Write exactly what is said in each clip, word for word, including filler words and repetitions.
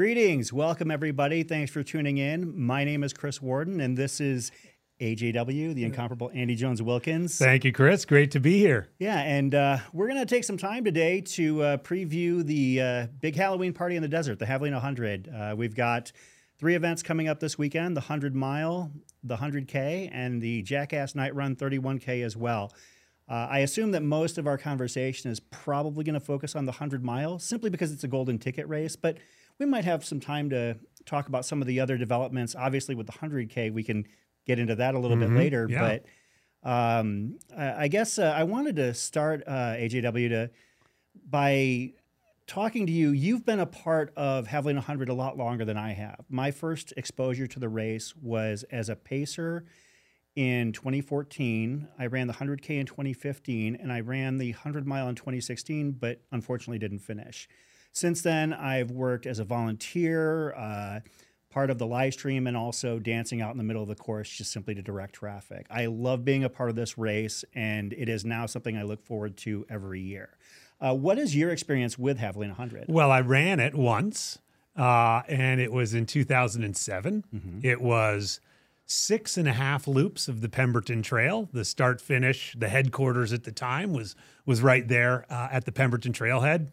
Greetings. Welcome, everybody. Thanks for tuning in. My name is Chris Warden, and this is A J W, the incomparable Andy Jones-Wilkins. Thank you, Chris. Great to be here. Yeah, and uh, we're going to take some time today to uh, preview the uh, big Halloween party in the desert, the Javelina one hundred. Uh, we've got three events coming up this weekend, the hundred mile, the hundred K, and the Jackass Night Run thirty-one K as well. Uh, I assume that most of our conversation is probably going to focus on the hundred mile, simply because it's a golden ticket race, but we might have some time to talk about some of the other developments. Obviously, with the hundred K, we can get into that a little mm-hmm. bit later. Yeah. But um, I, I guess uh, I wanted to start, uh, A J W, to, by talking to you. You've been a part of Javelina one hundred a lot longer than I have. My first exposure to the race was as a pacer in twenty fourteen. I ran the hundred K in twenty fifteen, and I ran the hundred mile in twenty sixteen, but unfortunately didn't finish. Since then, I've worked as a volunteer, uh, part of the live stream, and also dancing out in the middle of the course just simply to direct traffic. I love being a part of this race, and it is now something I look forward to every year. Uh, what is your experience with Javelina one hundred? Well, I ran it once, uh, and it was in two thousand seven. Mm-hmm. It was six and a half loops of the Pemberton Trail. The start-finish, the headquarters at the time, was, was right there uh, at the Pemberton Trailhead.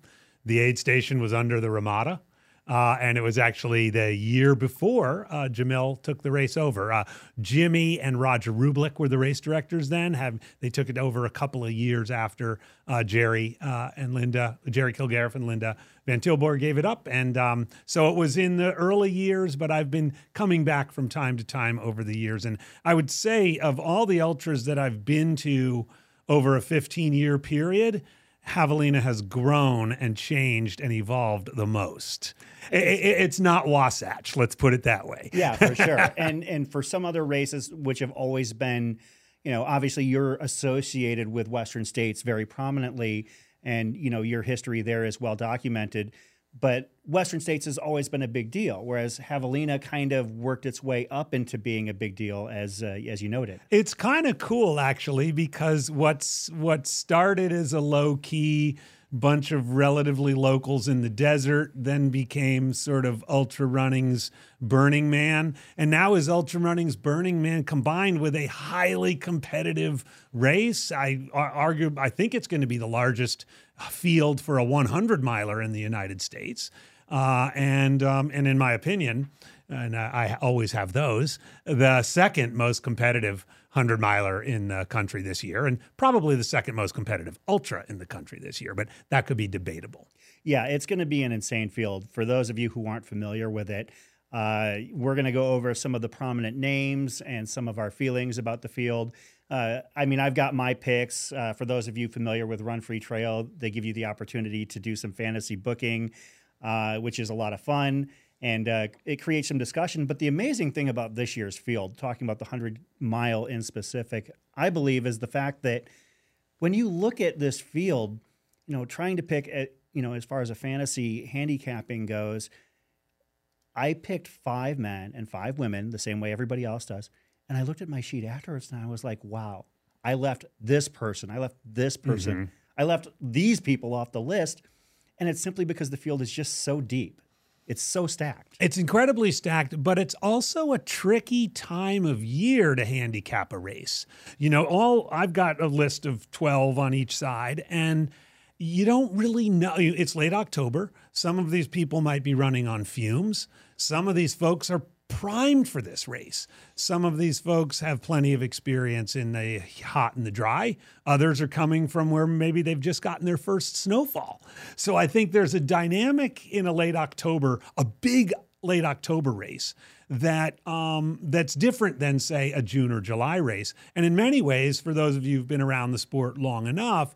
The aid station was under the Ramada, uh, and it was actually the year before uh, Jamil took the race over. Uh, Jimmy and Roger Rublick were the race directors then. Have, they took it over a couple of years after uh, Jerry uh, and Linda, Jerry Kilgariff and Linda Van Tilburg gave it up. And um, so it was in the early years, but I've been coming back from time to time over the years. And I would say of all the ultras that I've been to over a fifteen-year period, Javelina has grown and changed and evolved the most. It, it, it's not Wasatch, let's put it that way. Yeah, for sure. and and for some other races, which have always been, you know, obviously you're associated with Western States very prominently, and, you know, your history there is well documented. But Western States has always been a big deal, whereas Javelina kind of worked its way up into being a big deal, as uh, as you noted. It's kind of cool, actually, because what's what started as a low-key bunch of relatively locals in the desert then became sort of Ultra Running's Burning Man, and now is Ultra Running's Burning Man combined with a highly competitive race. I argue, I think it's going to be the largest field for a hundred miler in the United States, uh, and um, and in my opinion, and I always have those, the second most competitive hundred miler in the country this year, and probably the second most competitive ultra in the country this year, but that could be debatable. Yeah, it's going to be an insane field. For those of you who aren't familiar with it, uh, we're going to go over some of the prominent names and some of our feelings about the field. Uh, I mean, I've got my picks. Uh, for those of you familiar with Run Free Trail, they give you the opportunity to do some fantasy booking, uh, which is a lot of fun. And uh, it creates some discussion. But the amazing thing about this year's field, talking about the hundred mile in specific, I believe, is the fact that when you look at this field, you know, trying to pick, at, you know, as far as a fantasy handicapping goes, I picked five men and five women, the same way everybody else does. And I looked at my sheet afterwards, and I was like, wow, I left this person. I left this person. Mm-hmm. I left these people off the list. And it's simply because the field is just so deep. It's so stacked. It's incredibly stacked, but it's also a tricky time of year to handicap a race. You know, all I've got a list of twelve on each side, and you don't really know. It's late October. Some of these people might be running on fumes. Some of these folks are primed for this race. Some of these folks have plenty of experience in the hot and the dry. Others are coming from where maybe they've just gotten their first snowfall. So I think there's a dynamic in a late October, a big late October race that um, that's different than, say, a June or July race. And in many ways, for those of you who've been around the sport long enough,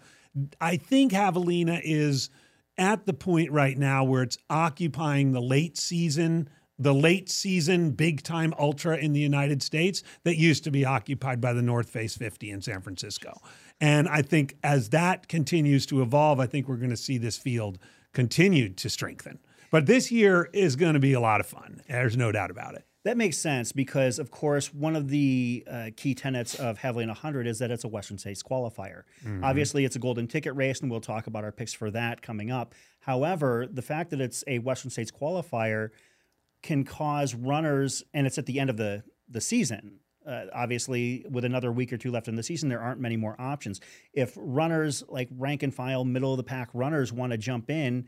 I think Javelina is at the point right now where it's occupying the late season the late season big time ultra in the United States that used to be occupied by the North Face fifty in San Francisco. And I think as that continues to evolve, I think we're going to see this field continue to strengthen. But this year is going to be a lot of fun. There's no doubt about it. That makes sense because, of course, one of the uh, key tenets of Javelina one hundred is that it's a Western States qualifier. Mm-hmm. Obviously, it's a golden ticket race, and we'll talk about our picks for that coming up. However, the fact that it's a Western States qualifier can cause runners, and it's at the end of the, the season. Uh, obviously, with another week or two left in the season, there aren't many more options. If runners, like rank and file, middle of the pack runners, want to jump in,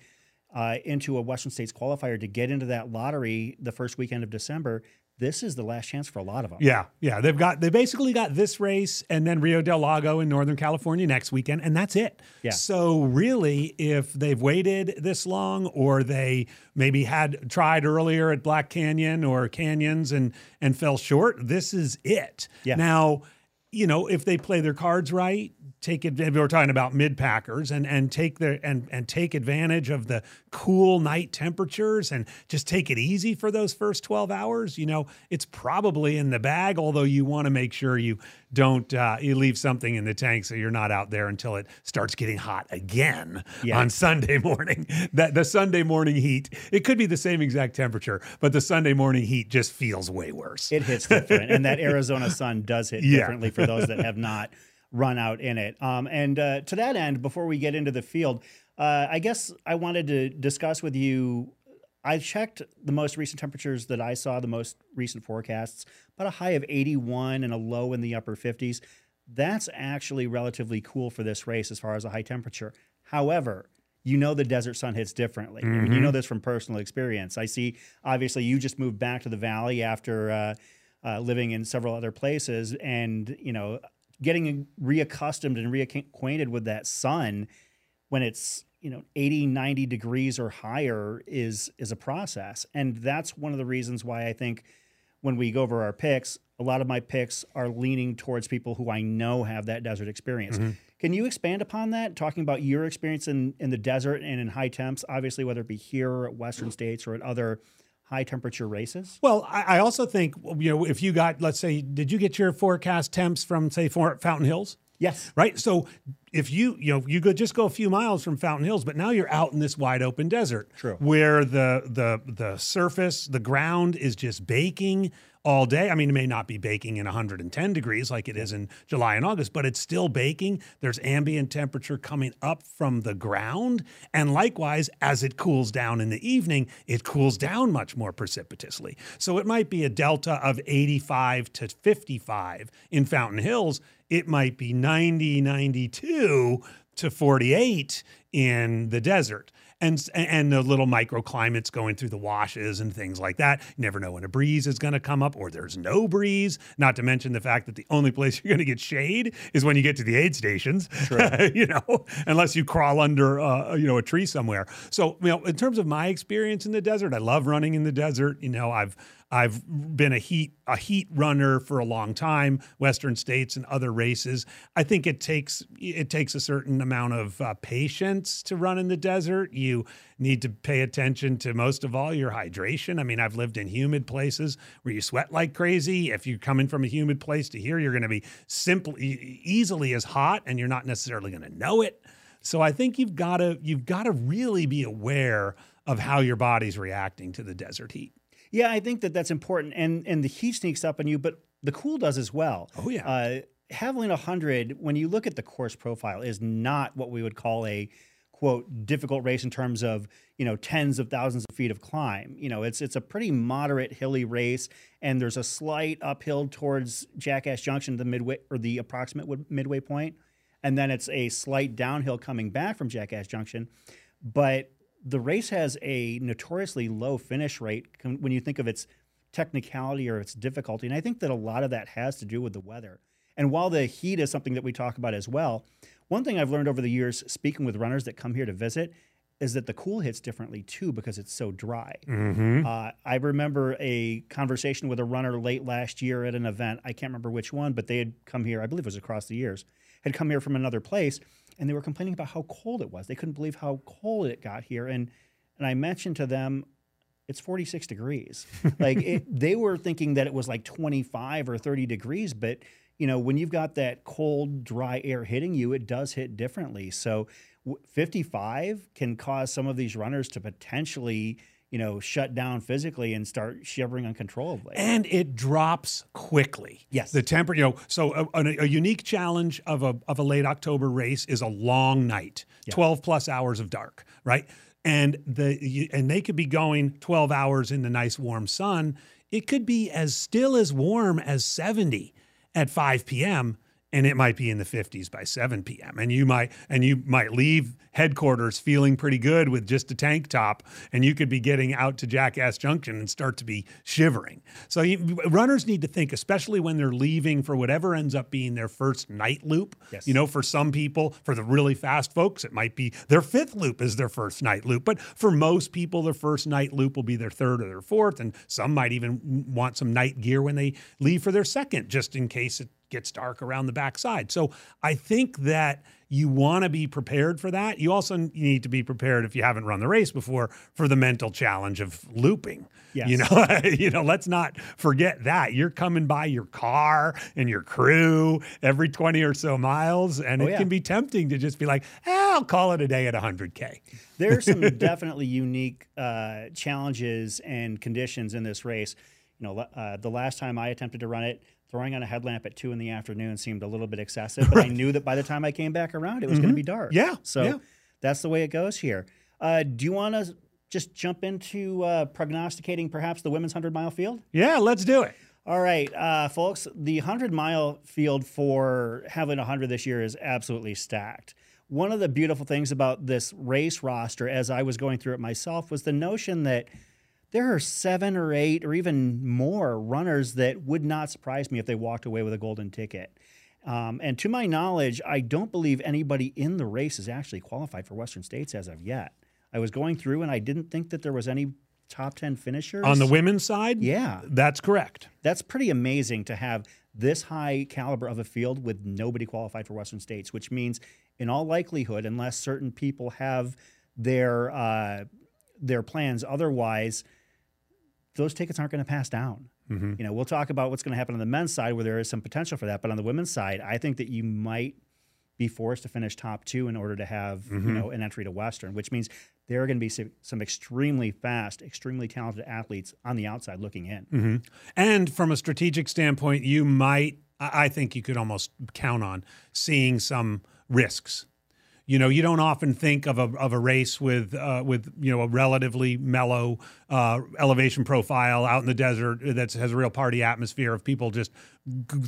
Uh, into a Western States qualifier to get into that lottery the first weekend of December, this is the last chance for a lot of them. Yeah, yeah. They've got, they basically got this race and then Rio del Lago in Northern California next weekend, and that's it. Yeah. So really, if they've waited this long or they maybe had tried earlier at Black Canyon or Canyons and, and fell short, this is it. Yeah. Now, you know, if they play their cards right, take it. We're talking about mid packers and and take their and and take advantage of the cool night temperatures and just take it easy for those first twelve hours. You know, it's probably in the bag. Although you want to make sure you don't uh, you leave something in the tank so you're not out there until it starts getting hot again yeah. on Sunday morning. That the Sunday morning heat. It could be the same exact temperature, but the Sunday morning heat just feels way worse. It hits different, and that Arizona sun does hit yeah. differently for. For those that have not run out in it. Um, and uh, to that end, before we get into the field, uh, I guess I wanted to discuss with you, I checked the most recent temperatures that I saw, the most recent forecasts, about a high of eighty-one and a low in the upper fifties. That's actually relatively cool for this race as far as a high temperature. However, you know the desert sun hits differently. Mm-hmm. I mean, you know this from personal experience. I see, obviously, you just moved back to the valley after uh, – Uh, living in several other places and, you know, getting reaccustomed and reacquainted with that sun when it's, you know, eighty, ninety degrees or higher is is a process. And that's one of the reasons why I think when we go over our picks, a lot of my picks are leaning towards people who I know have that desert experience. Mm-hmm. Can you expand upon that, talking about your experience in, in the desert and in high temps, obviously, whether it be here or at Western States or at other high temperature races? Well, I also think, you know, if you got, let's say, did you get your forecast temps from, say, Fountain Hills? Yes. Right? So if you, you know, you could just go a few miles from Fountain Hills, but now you're out in this wide open desert. True. Where the the the surface, the ground is just baking all day. I mean, it may not be baking in one hundred ten degrees like it is in July and August, but it's still baking. There's ambient temperature coming up from the ground. And likewise, as it cools down in the evening, it cools down much more precipitously. So it might be a delta of eighty-five to fifty-five in Fountain Hills. It might be ninety, ninety-two to forty-eight in the desert. And, and the little microclimates going through the washes and things like that. You never know when a breeze is going to come up or there's no breeze, not to mention the fact that the only place you're going to get shade is when you get to the aid stations, you know, unless you crawl under, uh, you know, a tree somewhere. So, you know, in terms of my experience in the desert, I love running in the desert. You know, I've I've been a heat a heat runner for a long time, Western States and other races. I think it takes it takes a certain amount of uh, patience to run in the desert. You need to pay attention to, most of all, your hydration. I mean, I've lived in humid places where you sweat like crazy. If you're coming from a humid place to here, you're going to be simply easily as hot, and you're not necessarily going to know it. So I think you've got to you've got to really be aware of how your body's reacting to the desert heat. Yeah, I think that that's important, and and the heat sneaks up on you, but the cool does as well. Oh, yeah. Uh, Javelina one hundred, when you look at the course profile, is not what we would call a, quote, difficult race in terms of, you know, tens of thousands of feet of climb. You know, it's it's a pretty moderate hilly race, and there's a slight uphill towards Jackass Junction, the midway or the approximate midway point, and then it's a slight downhill coming back from Jackass Junction, but the race has a notoriously low finish rate when you think of its technicality or its difficulty. And I think that a lot of that has to do with the weather. And while the heat is something that we talk about as well, one thing I've learned over the years speaking with runners that come here to visit is that the cool hits differently too because it's so dry. Mm-hmm. Uh, I remember a conversation with a runner late last year at an event. I can't remember which one, but they had come here, I believe it was across the years, had come here from another place. And they were complaining about how cold it was. They couldn't believe how cold it got here. And and I mentioned to them, it's forty-six degrees. Like it, they were thinking that it was like twenty-five or thirty degrees. But, you know, when you've got that cold, dry air hitting you, it does hit differently. So fifty-five can cause some of these runners to potentially, you know, shut down physically and start shivering uncontrollably. And it drops quickly. Yes. The temperature, you know, so a, a, a unique challenge of a, of a late October race is a long night, yeah. twelve plus hours of dark, right? And the and they could be going twelve hours in the nice warm sun. It could be as still as warm as seventy at five p m and it might be in the fifties by seven p m And you might and you might leave headquarters feeling pretty good with just a tank top, and you could be getting out to Jackass Junction and start to be shivering. So you, runners need to think, especially when they're leaving for whatever ends up being their first night loop. Yes. You know, for some people, for the really fast folks, it might be their fifth loop is their first night loop. But for most people, their first night loop will be their third or their fourth, and some might even want some night gear when they leave for their second, just in case it gets dark around the backside. So I think that you want to be prepared for that. You also need to be prepared, if you haven't run the race before, for the mental challenge of looping. Yes. You know, you know, let's not forget that. You're coming by your car and your crew every twenty or so miles, and oh, it yeah. can be tempting to just be like, eh, I'll call it a day at one hundred K. There are some definitely unique uh, challenges and conditions in this race. You know, uh, the last time I attempted to run it, throwing on a headlamp at two in the afternoon seemed a little bit excessive, but right. I knew that by the time I came back around, it was mm-hmm. going to be dark. Yeah. So yeah. that's the way it goes here. Uh, do you want to just jump into uh, prognosticating perhaps the women's hundred mile field? Yeah, let's do it. All right, uh, folks, the hundred mile field for Javelina one hundred this year is absolutely stacked. One of the beautiful things about this race roster, as I was going through it myself, was the notion that there are seven or eight or even more runners that would not surprise me if they walked away with a golden ticket. Um, and to my knowledge, I don't believe anybody in the race is actually qualified for Western States as of yet. I was going through and I didn't think that there was any top ten finishers. On the women's side? Yeah. That's correct. That's pretty amazing to have this high caliber of a field with nobody qualified for Western States, which means in all likelihood, unless certain people have their, uh, their plans otherwise, those tickets aren't going to pass down. Mm-hmm. You know, we'll talk about what's going to happen on the men's side where there is some potential for that. But on the women's side, I think that you might be forced to finish top two in order to have, mm-hmm. you know, an entry to Western, which means there are going to be some extremely fast, extremely talented athletes on the outside looking in. Mm-hmm. And from a strategic standpoint, you might, I think you could almost count on seeing some risks. You know, you don't often think of a of a race with uh, with you know a relatively mellow uh, elevation profile out in the desert that has a real party atmosphere of people just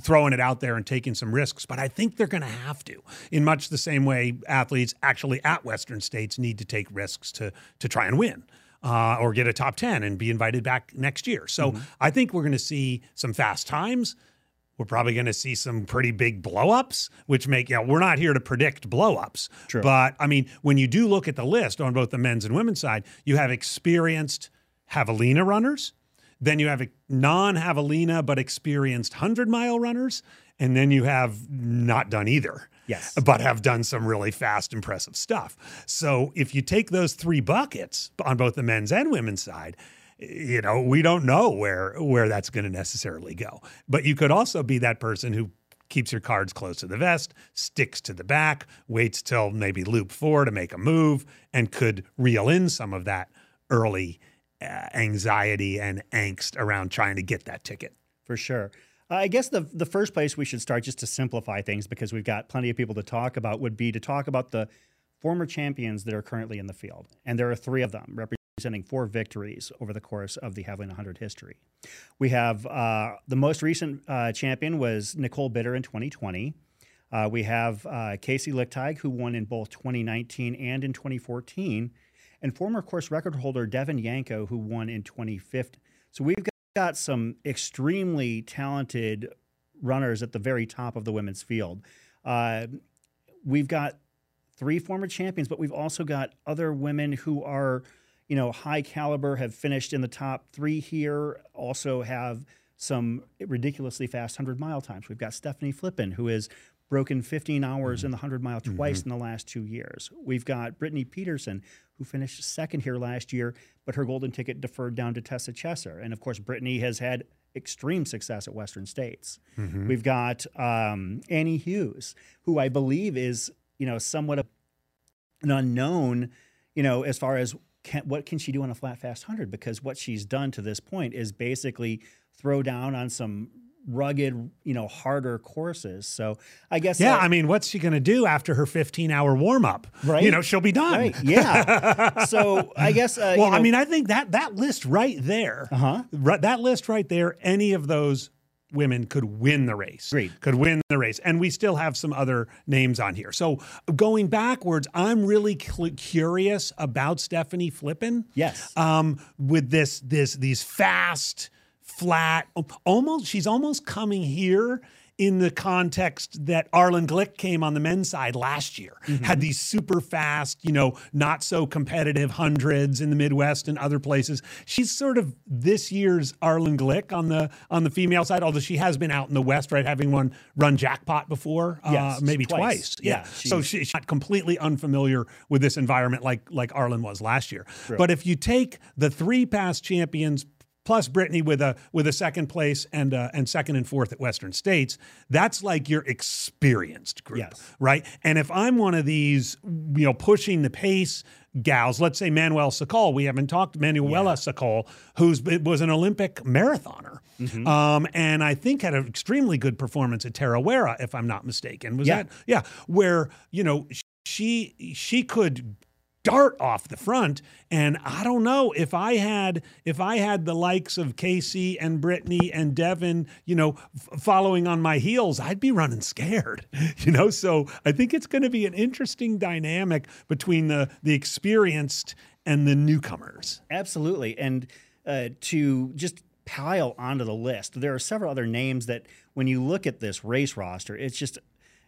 throwing it out there and taking some risks. But I think they're going to have to, in much the same way athletes actually at Western States need to take risks to to try and win. Uh, or get a top ten and be invited back next year. So mm-hmm. I think we're going to see some fast times. We're probably going to see some pretty big blow-ups, which make, you know, we're not here to predict blow-ups. True. But, I mean, when you do look at the list on both the men's and women's side, you have experienced Javelina runners, then you have non-Javelina but experienced hundred mile runners, and then you have not done either. Yes. But have done some really fast, impressive stuff. So if you take those three buckets on both the men's and women's side, you know, we don't know where where that's going to necessarily go. But you could also be that person who keeps your cards close to the vest, sticks to the back, waits till maybe loop four to make a move, and could reel in some of that early uh, anxiety and angst around trying to get that ticket. For sure. Uh, I guess the the first place we should start, just to simplify things, because we've got plenty of people to talk about, would be to talk about the former champions that are currently in the field. And there are three of them representing presenting four victories over the course of the Javelina one hundred history. We have uh, the most recent uh, champion was Nicole Bitter in twenty twenty. Uh, we have uh, Casey Lichtig, who won in both twenty nineteen and in twenty fourteen, and former course record holder Devin Yanko, who won in twenty fifteen. So we've got some extremely talented runners at the very top of the women's field. Uh, we've got three former champions, but we've also got other women who are, you know, high caliber, have finished in the top three here, also have some ridiculously fast hundred mile times. We've got Stephanie Flippin, who has broken fifteen hours mm-hmm. in the hundred mile twice mm-hmm. in the last two years. We've got Brittany Peterson, who finished second here last year, but her golden ticket deferred down to Tessa Chesser. And, of course, Brittany has had extreme success at Western States. Mm-hmm. We've got um, Annie Hughes, who I believe is, you know, somewhat an unknown, you know, as far as can, what can she do on a flat fast one hundred? Because what she's done to this point is basically throw down on some rugged, you know, harder courses. So I guess. Yeah. Like, I mean, what's she going to do after her fifteen hour warm up? Right. You know, she'll be done. Right. Yeah. So I guess. Uh, well, you know, I mean, I think that that list right there, uh-huh. right, that list right there, any of those women could win the race, Agreed. could win the race. And we still have some other names on here. So going backwards, I'm really curious about Stephanie Flippin. Yes. Um, with this, this, these fast, flat, almost, she's almost coming here in the context that Arlen Glick came on the men's side last year, mm-hmm. had these super fast, you know, not so competitive hundreds in the Midwest and other places. She's sort of this year's Arlen Glick on the on the female side, although she has been out in the West, right, having one run Jackpot before, yes, uh, maybe twice. twice. Yeah, yeah she, so she, she's not completely unfamiliar with this environment like like Arlen was last year. True. But if you take the three past champions, plus Brittany with a with a second place and uh, and second and fourth at Western States, that's like your experienced group, yes. right? And if I'm one of these, you know, pushing the pace gals, let's say Manuela Sokol, we haven't talked, Manuela yeah. Sokol, who was an Olympic marathoner, mm-hmm. um, and I think had an extremely good performance at Tarawera, if I'm not mistaken. Was yeah. that? Yeah, where, you know, she she could dart off the front, and I don't know if I had if I had the likes of Casey and Brittany and Devin, you know, f following on my heels, I'd be running scared, you know. So I think it's going to be an interesting dynamic between the the experienced and the newcomers. Absolutely, and uh, to just pile onto the list, there are several other names that, when you look at this race roster, it's just.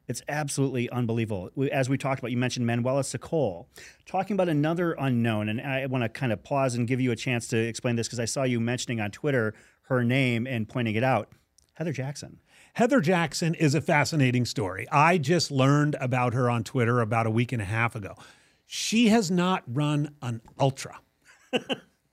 It's absolutely unbelievable. As we talked about, you mentioned Manuela Sokol. Talking about another unknown, and I want to kind of pause and give you a chance to explain this because I saw you mentioning on Twitter her name and pointing it out, Heather Jackson. Heather Jackson is a fascinating story. I just learned about her on Twitter about a week and a half ago. She has not run an ultra.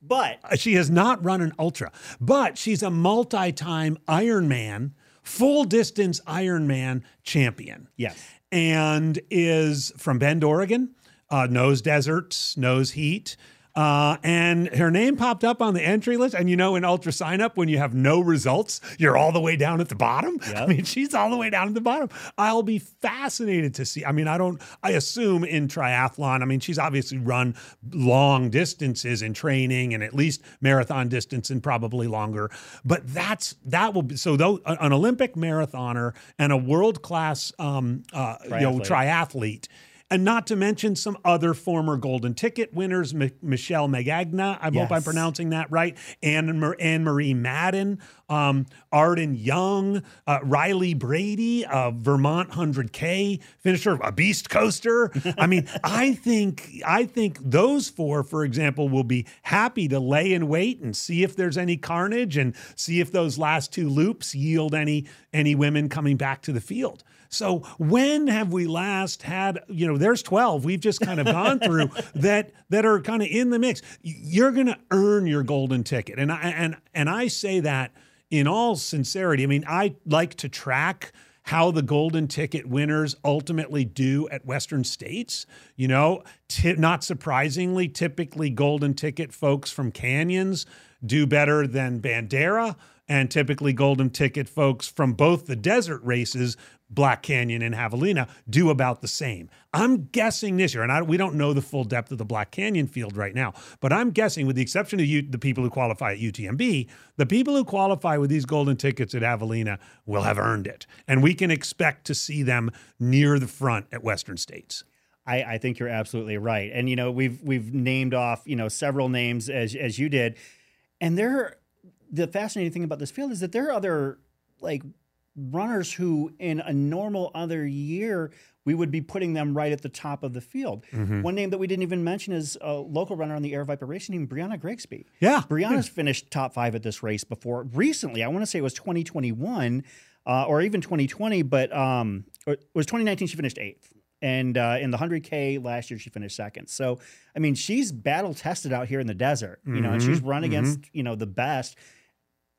But she has not run an ultra. But she's a multi-time Ironman, full distance Ironman champion. Yes. And is from Bend, Oregon, uh, knows deserts, knows heat. Uh, and her name popped up on the entry list. And, you know, in Ultra Sign Up, when you have no results, you're all the way down at the bottom. Yep. I mean, she's all the way down at the bottom. I'll be fascinated to see. I mean, I don't, I assume in triathlon, I mean, she's obviously run long distances in training and at least marathon distance and probably longer. But that's, that will be, so though, an Olympic marathoner and a world-class, um, uh, you know, triathlete. And not to mention some other former Golden Ticket winners, M Michelle Magagna, I yes. hope I'm pronouncing that right, Anne-Marie Madden, um, Arden Young, uh, Riley Brady, uh, Vermont one hundred K finisher, a beast coaster. I mean, I think I think those four, for example, will be happy to lay in wait and see if there's any carnage and see if those last two loops yield any, any women coming back to the field. So when have we last had, you know, there's twelve we've just kind of gone through that that are kind of in the mix. You're going to earn your golden ticket. And I, and, and I say that in all sincerity. I mean, I like to track how the golden ticket winners ultimately do at Western States. You know, not surprisingly, typically golden ticket folks from canyons do better than Bandera. And typically golden ticket folks from both the desert races, Black Canyon and Javelina, do about the same. I'm guessing this year, and I, we don't know the full depth of the Black Canyon field right now, but I'm guessing, with the exception of you, the people who qualify at U T M B, the people who qualify with these golden tickets at Javelina will have earned it. And we can expect to see them near the front at Western States. I, I think you're absolutely right. And, you know, we've we've named off, you know, several names as, as you did. And there, the fascinating thing about this field is that there are other, like, runners who in a normal other year we would be putting them right at the top of the field. Mm-hmm. One name that we didn't even mention is a local runner on the Air Viper Racing team, Brianna Grigsby. Yeah, Brianna's yeah. finished top five at this race before recently. I want to say it was twenty twenty-one uh, or even twenty twenty, but um, or it was twenty nineteen. She finished eighth, and uh, in the one hundred K last year she finished second. So I mean, she's battle tested out here in the desert, you mm-hmm. know, and she's run against mm-hmm. you know the best.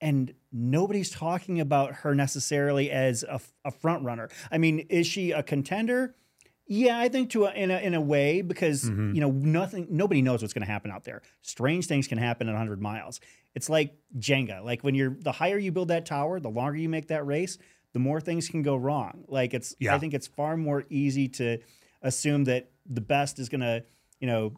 And nobody's talking about her necessarily as a, a front runner. I mean, is she a contender? Yeah, I think to a, in a in a way, because mm-hmm. you know nothing, nobody knows what's going to happen out there. Strange things can happen at one hundred miles. It's like Jenga. Like when you're the higher you build that tower, the longer you make that race, the more things can go wrong. Like it's, yeah. I think it's far more easy to assume that the best is going to, you know,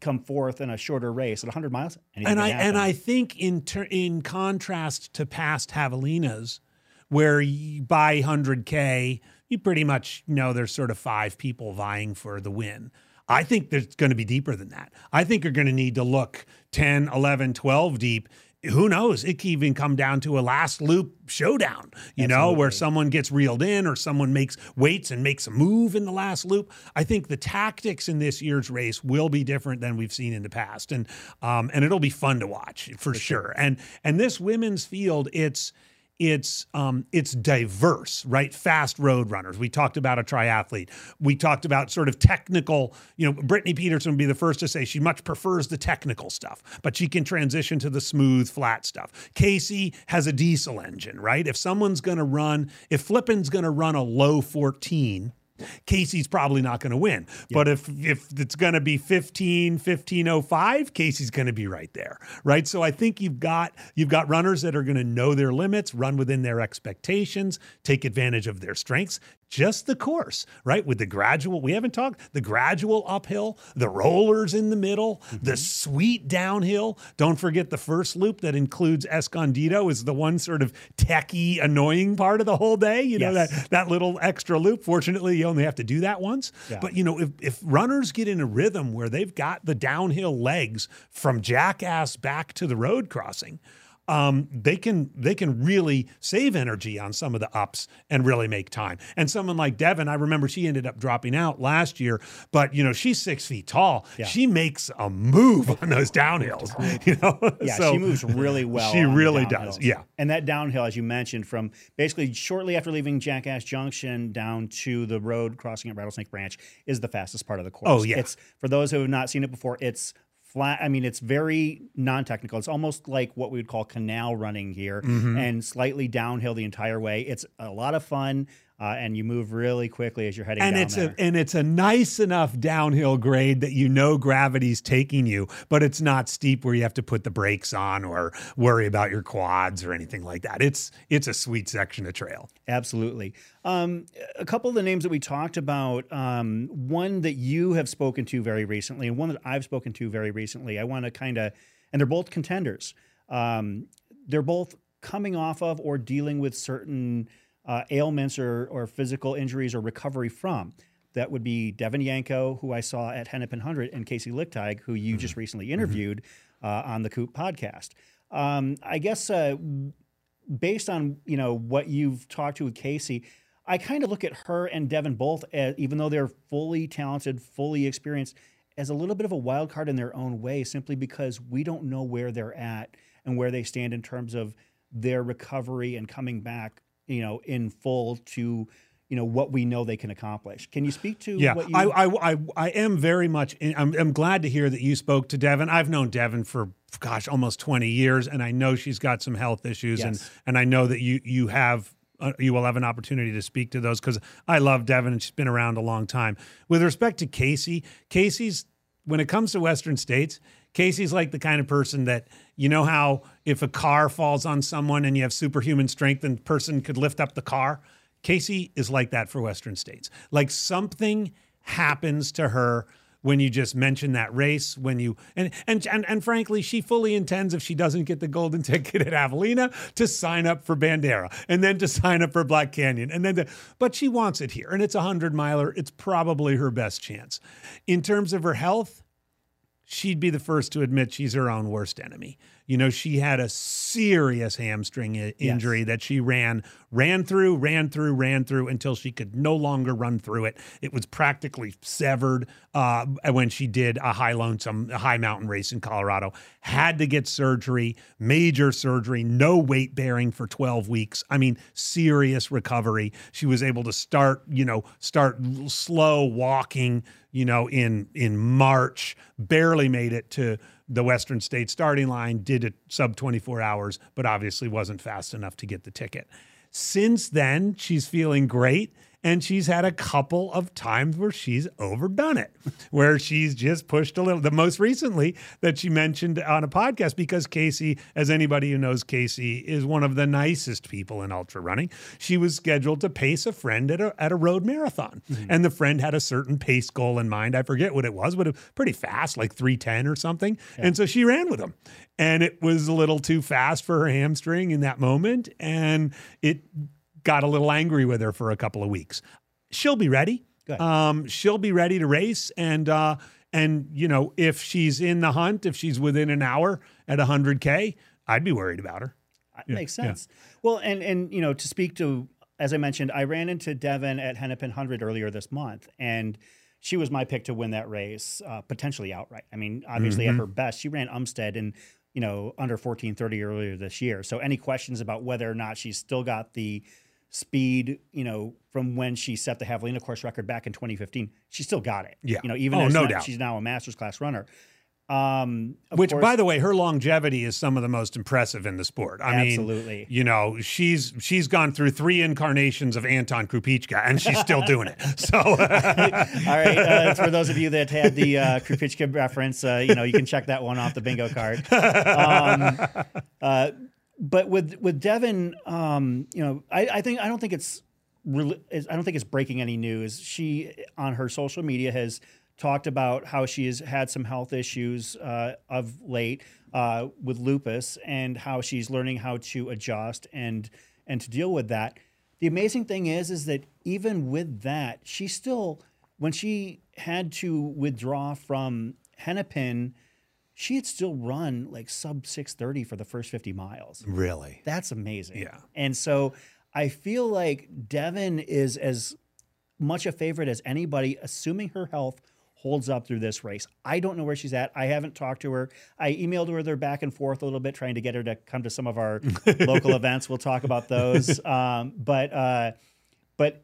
come forth in a shorter race at one hundred miles. And I and I think in ter in contrast to past Javelinas, where you, by one hundred K. You pretty much know there's sort of five people vying for the win. I think there's going to be deeper than that. I think you're going to need to look ten, eleven, twelve deep. Who knows? It can even come down to a last loop showdown, you Absolutely. know, where someone gets reeled in or someone makes weights and makes a move in the last loop. I think the tactics in this year's race will be different than we've seen in the past. And, um, and it'll be fun to watch for, for sure. sure. And, and this women's field, it's, It's um, it's diverse, right? Fast road runners. We talked about a triathlete. We talked about sort of technical, you know, Brittany Peterson would be the first to say she much prefers the technical stuff, but she can transition to the smooth, flat stuff. Casey has a diesel engine, right? If someone's going to run, if Flippin's going to run a low fourteen, Casey's probably not going to win. Yep. But if if it's going to be fifteen, fifteen oh five, Casey's going to be right there, right? So I think you've got you've got runners that are going to know their limits, run within their expectations, take advantage of their strengths. Just the course, right? With the gradual, we haven't talked, the gradual uphill, the rollers in the middle, mm-hmm. the sweet downhill. Don't forget the first loop that includes Escondido is the one sort of techie, annoying part of the whole day. You yes. know, that, that little extra loop. Fortunately, you only have to do that once. Yeah. But, you know, if, if runners get in a rhythm where they've got the downhill legs from Jackass back to the road crossing, Um, they can they can really save energy on some of the ups and really make time. And someone like Devin, I remember she ended up dropping out last year, but you know she's six feet tall. Yeah. She makes a move on those downhills. You know, yeah, so she moves really well. She really does. Yeah, and that downhill, as you mentioned, from basically shortly after leaving Jackass Junction down to the road crossing at Rattlesnake Ranch is the fastest part of the course. Oh yeah, it's for those who have not seen it before, it's. Flat, I mean, it's very non-technical. It's almost like what we would call canal running here mm-hmm. and slightly downhill the entire way. It's a lot of fun. Uh, and you move really quickly as you're heading and down it's there. A, and it's a nice enough downhill grade that you know gravity's taking you, but it's not steep where you have to put the brakes on or worry about your quads or anything like that. It's it's a sweet section of trail. Absolutely. Um, a couple of the names that we talked about, um, one that you have spoken to very recently and one that I've spoken to very recently, I want to kind of, and they're both contenders. Um, they're both coming off of or dealing with certain Uh, ailments or, or physical injuries or recovery from. That would be Devin Yanko, who I saw at Hennepin one hundred, and Casey Lichtig, who you mm-hmm. just recently interviewed mm-hmm. uh, on the Coop podcast. Um, I guess uh, based on you know what you've talked to with Casey, I kind of look at her and Devin both, as, even though they're fully talented, fully experienced, as a little bit of a wild card in their own way, simply because we don't know where they're at and where they stand in terms of their recovery and coming back you know, in full to, you know, what we know they can accomplish. Can you speak to yeah, what you... I, I, I, I am very much... In, I'm, I'm glad to hear that you spoke to Devin. I've known Devin for, gosh, almost twenty years, and I know she's got some health issues, yes. and, and I know that you, you have... Uh, you will have an opportunity to speak to those because I love Devin, and she's been around a long time. With respect to Casey, Casey's... When it comes to Western States, Casey's like the kind of person that, you know how if a car falls on someone and you have superhuman strength and the person could lift up the car? Casey is like that for Western States. Like something happens to her when you just mention that race, when you, and, and, and, and frankly, she fully intends if she doesn't get the golden ticket at Javelina to sign up for Bandera and then to sign up for Black Canyon. And then, the, but she wants it here and it's a hundred miler. It's probably her best chance. In terms of her health, she'd be the first to admit she's her own worst enemy. You know, she had a serious hamstring injury yes. that she ran, ran through, ran through, ran through until she could no longer run through it. It was practically severed uh, when she did a high lonesome, a high mountain race in Colorado. Had to get surgery, major surgery, no weight bearing for twelve weeks. I mean, serious recovery. She was able to start, you know, start slow walking, you know, in, in March, barely made it to the Western State starting line, did it sub twenty-four hours, but obviously wasn't fast enough to get the ticket. Since then, she's feeling great. And she's had a couple of times where she's overdone it, where she's just pushed a little. The most recently that she mentioned on a podcast, because Casey, as anybody who knows Casey, is one of the nicest people in ultra running. She was scheduled to pace a friend at a, at a road marathon. Mm-hmm. And the friend had a certain pace goal in mind. I forget what it was, but it was pretty fast, like three ten or something. Yeah. And so she ran with him. And it was a little too fast for her hamstring in that moment. And it got a little angry with her for a couple of weeks. She'll be ready. Um, she'll be ready to race. And, uh, and you know, if she's in the hunt, if she's within an hour at one hundred K, I'd be worried about her. That yeah. makes sense. Yeah. Well, and, and, you know, to speak to, as I mentioned, I ran into Devin at Hennepin one hundred earlier this month, and she was my pick to win that race, uh, potentially outright. I mean, obviously mm-hmm. at her best, she ran Umstead and, you know, under fourteen thirty earlier this year. So any questions about whether or not she's still got the speed, you know, from when she set the Javelina course record back in twenty fifteen, she still got it. Yeah. You know, even oh, no doubt. She's now a master's class runner. Um, Which, course, by the way, her longevity is some of the most impressive in the sport. I absolutely. mean, you know, she's she's gone through three incarnations of Anton Krupicka, and she's still doing it. So, all right, uh, for those of you that had the uh, Krupicka reference, uh, you know, you can check that one off the bingo card. Um, uh, but with with Devin, um, you know, I, I think I don't think it's really, I don't think it's breaking any news. She on her social media has talked about how she has had some health issues uh, of late uh, with lupus, and how she's learning how to adjust and and to deal with that. The amazing thing is, is that even with that, she still, when she had to withdraw from Hennepin, she had still run like sub six thirty for the first fifty miles. Really, that's amazing. Yeah, and so I feel like Devin is as much a favorite as anybody, assuming her health holds up through this race. I don't know where she's at. I haven't talked to her. I emailed her their back and forth a little bit, trying to get her to come to some of our local events. We'll talk about those. Um, but uh, but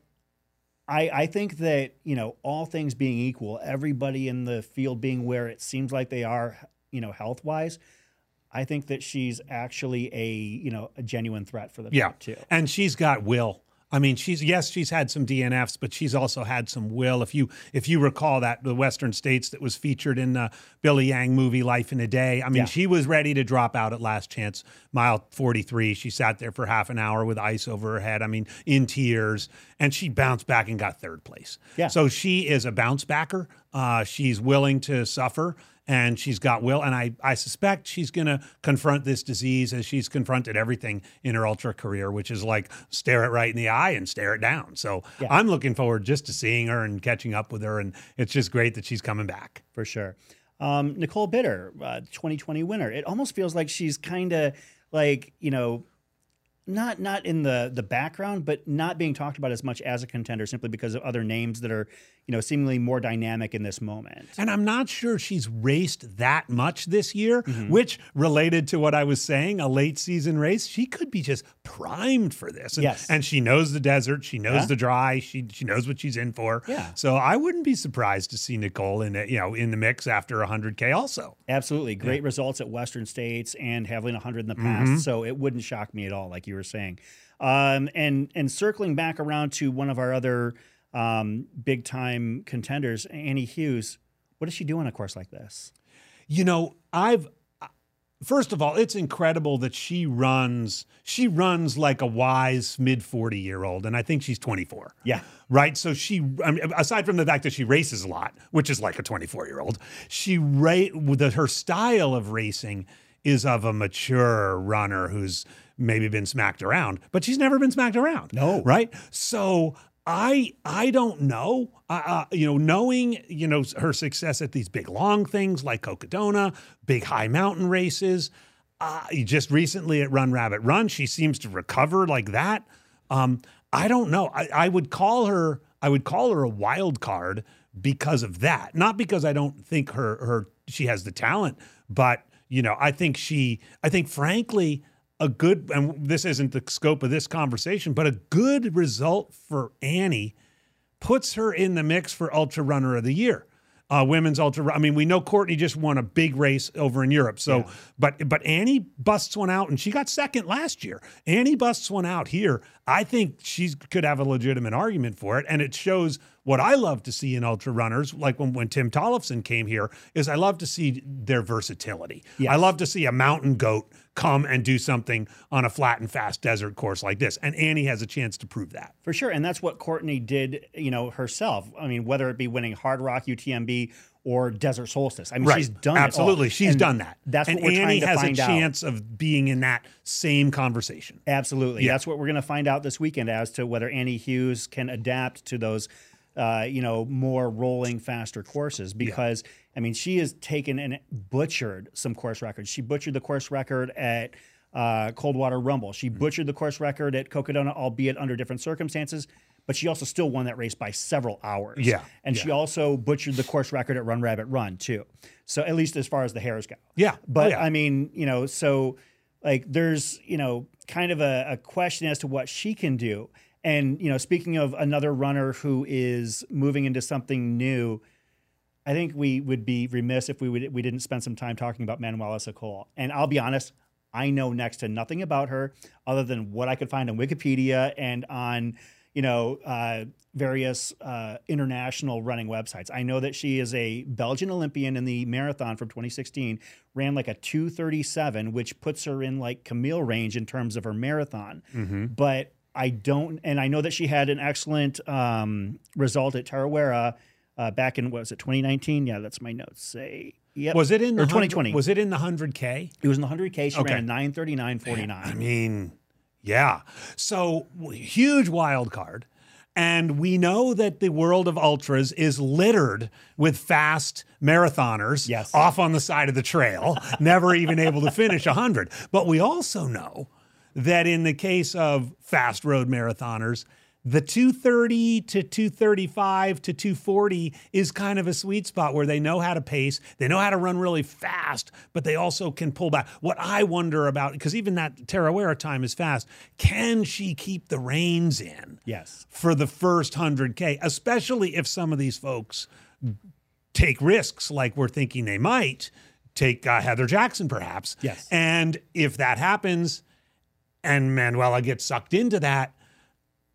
I, I think that, you know, all things being equal, everybody in the field being where it seems like they are, you know, health-wise, I think that she's actually a, you know, a genuine threat for the yeah. top two. And she's got will. I mean, she's yes, she's had some D N Fs, but she's also had some will. If you if you recall that, the Western States that was featured in the Billy Yang movie, Life in a Day, I mean, yeah. she was ready to drop out at last chance, mile forty-three. She sat there for half an hour with ice over her head, I mean, in tears, and she bounced back and got third place. Yeah. So she is a bounce backer. Uh, she's willing to suffer. And she's got will, and I, I suspect she's going to confront this disease as she's confronted everything in her ultra career, which is like stare it right in the eye and stare it down. So yeah. I'm looking forward just to seeing her and catching up with her, and it's just great that she's coming back. For sure. Um, Nicole Bitter, uh, twenty twenty winner. It almost feels like she's kind of like, you know, not not in the, the background, but not being talked about as much as a contender simply because of other names that are, you know, seemingly more dynamic in this moment. And I'm not sure she's raced that much this year, mm-hmm. which related to what I was saying, a late season race, she could be just primed for this. And, yes. and she knows the desert, she knows yeah. the dry, she she knows what she's in for. Yeah. So I wouldn't be surprised to see Nicole in, you know, in the mix after one hundred K also. Absolutely. Great yeah. results at Western States and Javelina one hundred in the past. Mm-hmm. So it wouldn't shock me at all, like you were saying. Um, and, and circling back around to one of our other Um, big time contenders, Annie Hughes. What does she do on a course like this? You know, I've, first of all, it's incredible that she runs, she runs like a wise mid forty year old. And I think she's twenty-four. Yeah. Right. So she, I mean, aside from the fact that she races a lot, which is like a twenty-four year old, she rate that her style of racing is of a mature runner who's maybe been smacked around, but she's never been smacked around. No. Right. So I I don't know, uh, you know, knowing, you know, her success at these big long things like Cocodona, big high mountain races. Uh, just recently at Run Rabbit Run, she seems to recover like that. Um, I don't know. I, I would call her I would call her a wild card because of that, not because I don't think her her she has the talent, but you know, I think she I think frankly. A good, and this isn't the scope of this conversation, but a good result for Annie puts her in the mix for Ultra Runner of the Year. uh, women's ultra. I mean, we know Courtney just won a big race over in Europe. So, yeah. but but Annie busts one out, and she got second last year. Annie busts one out here. I think she could have a legitimate argument for it, and it shows what I love to see in ultra runners, like when, when Tim Tollefson came here, is I love to see their versatility. Yes. I love to see a mountain goat come and do something on a flat and fast desert course like this. And Annie has a chance to prove that. For sure. And that's what Courtney did, you know, herself. I mean, whether it be winning Hard Rock, U T M B, or Desert Solstice. I mean, right. she's done Absolutely. It all. She's and done that. That's and what we're Annie trying to find out. Annie has a chance of being in that same conversation. Absolutely. Yeah. That's what we're going to find out this weekend as to whether Annie Hughes can adapt to those Uh, you know, more rolling, faster courses because, yeah. I mean, she has taken and butchered some course records. She butchered the course record at uh, Coldwater Rumble. She butchered the course record at Cocodona, albeit under different circumstances, but she also still won that race by several hours. Yeah. And yeah. she also butchered the course record at Run Rabbit Run, too. So at least as far as the hairs go. Yeah. But, oh, yeah. I mean, you know, so, like, there's, you know, kind of a, a question as to what she can do. And, you know, speaking of another runner who is moving into something new, I think we would be remiss if we would, we didn't spend some time talking about Manuela Sokol. And I'll be honest, I know next to nothing about her other than what I could find on Wikipedia and on, you know, uh, various uh, international running websites. I know that she is a Belgian Olympian in the marathon from twenty sixteen, ran like a two thirty-seven, which puts her in like Camille range in terms of her marathon. Mm-hmm. But I don't, and I know that she had an excellent um, result at Tarawera uh, back in, what was it, twenty nineteen? Yeah, that's my notes. Say, yep. Was it in or the twenty twenty? Was it in the one hundred K? It was in the one hundred K. She okay. ran a nine thirty-nine forty-nine. I mean, yeah. So huge wild card. And we know that the world of ultras is littered with fast marathoners yes. off on the side of the trail, never even able to finish one hundred. But we also know that in the case of fast road marathoners, the two thirty to two thirty-five to two forty is kind of a sweet spot where they know how to pace, they know how to run really fast, but they also can pull back. What I wonder about, because even that Tarawera time is fast, can she keep the reins in yes. for the first one hundred K, especially if some of these folks take risks like we're thinking they might, take uh, Heather Jackson perhaps. Yes. And if that happens, and Manuela gets sucked into that,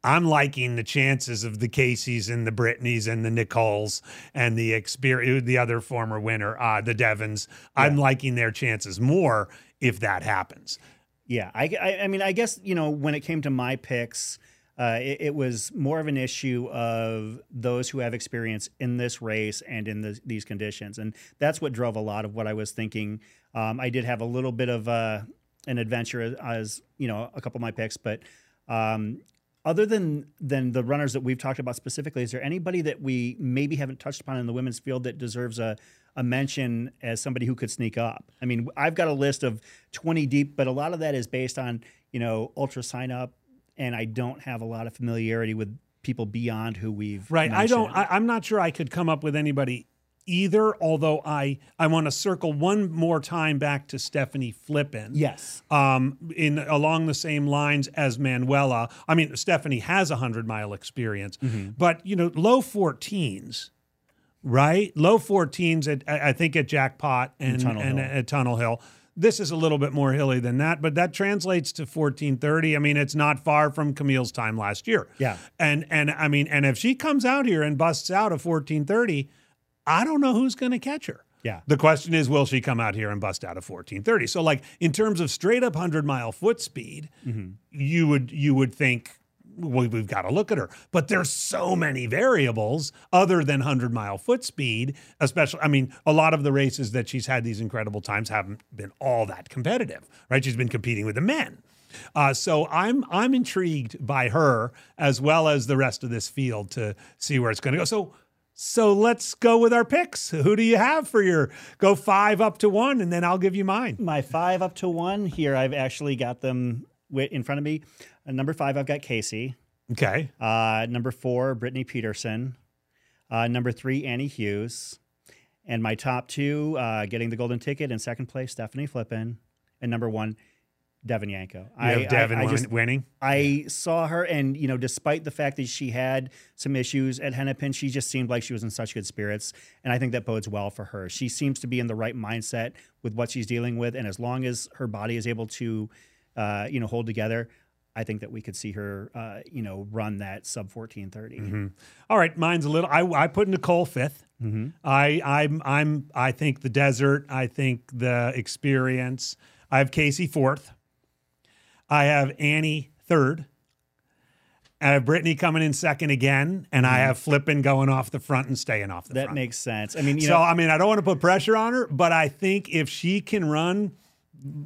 I'm liking the chances of the Caseys and the Brittnys and the Nicoles and the experience, the other former winner, uh, the Devons. Yeah. I'm liking their chances more if that happens. Yeah, I, I, I mean, I guess, you know, when it came to my picks, uh, it, it was more of an issue of those who have experience in this race and in the, these conditions. And that's what drove a lot of what I was thinking. Um, I did have a little bit of a... an adventure as, you know, a couple of my picks, but um, other than than the runners that we've talked about specifically, is there anybody that we maybe haven't touched upon in the women's field that deserves a, a mention as somebody who could sneak up? I mean, I've got a list of twenty deep, but a lot of that is based on, you know, Ultra Sign Up, and I don't have a lot of familiarity with people beyond who we've right. mentioned. I don't. I, I'm not sure I could come up with anybody either, although I, I want to circle one more time back to Stephanie Flippin. Yes. Um, in along the same lines as Manuela. I mean, Stephanie has a one hundred mile experience, mm-hmm. but, you know, low fourteens, right? Low fourteens, at, I think, at Jackpot and, Tunnel and at Tunnel Hill. This is a little bit more hilly than that, but that translates to fourteen thirty. I mean, it's not far from Camille's time last year. Yeah. And, and I mean, and if she comes out here and busts out a fourteen thirty, I don't know who's going to catch her. Yeah. The question is, will she come out here and bust out a fourteen thirty? So, like, in terms of straight up one hundred mile foot speed, mm-hmm. you would you would think, well, we've got to look at her. But there's so many variables other than one hundred mile foot speed, especially. I mean, a lot of the races that she's had these incredible times haven't been all that competitive, right? She's been competing with the men. Uh, so I'm I'm intrigued by her as well as the rest of this field to see where it's going to go. So. So let's go with our picks. Who do you have for your go five up to one, and then I'll give you mine. My five up to one here, I've actually got them in front of me. Uh, number five, I've got Casey. Okay. Uh, number four, Brittany Peterson. Uh, number three, Annie Hughes. And my top two, uh, getting the golden ticket in second place, Stephanie Flippin. And number one, Devin Yanko. You I, have Devin I, I just, winning? I yeah. saw her, and, you know, despite the fact that she had some issues at Hennepin, she just seemed like she was in such good spirits, and I think that bodes well for her. She seems to be in the right mindset with what she's dealing with, and as long as her body is able to, uh, you know, hold together, I think that we could see her, uh, you know, run that sub fourteen thirty. Mm-hmm. All right, mine's a little. I, I put Nicole fifth. Mm-hmm. I I'm I'm I think the desert. I think the experience. I have Casey fourth. I have Annie third. I have Brittany coming in second again, and mm-hmm. I have Flippin going off the front and staying off the that front. That makes sense. I mean, you so know, I mean, I don't want to put pressure on her, but I think if she can run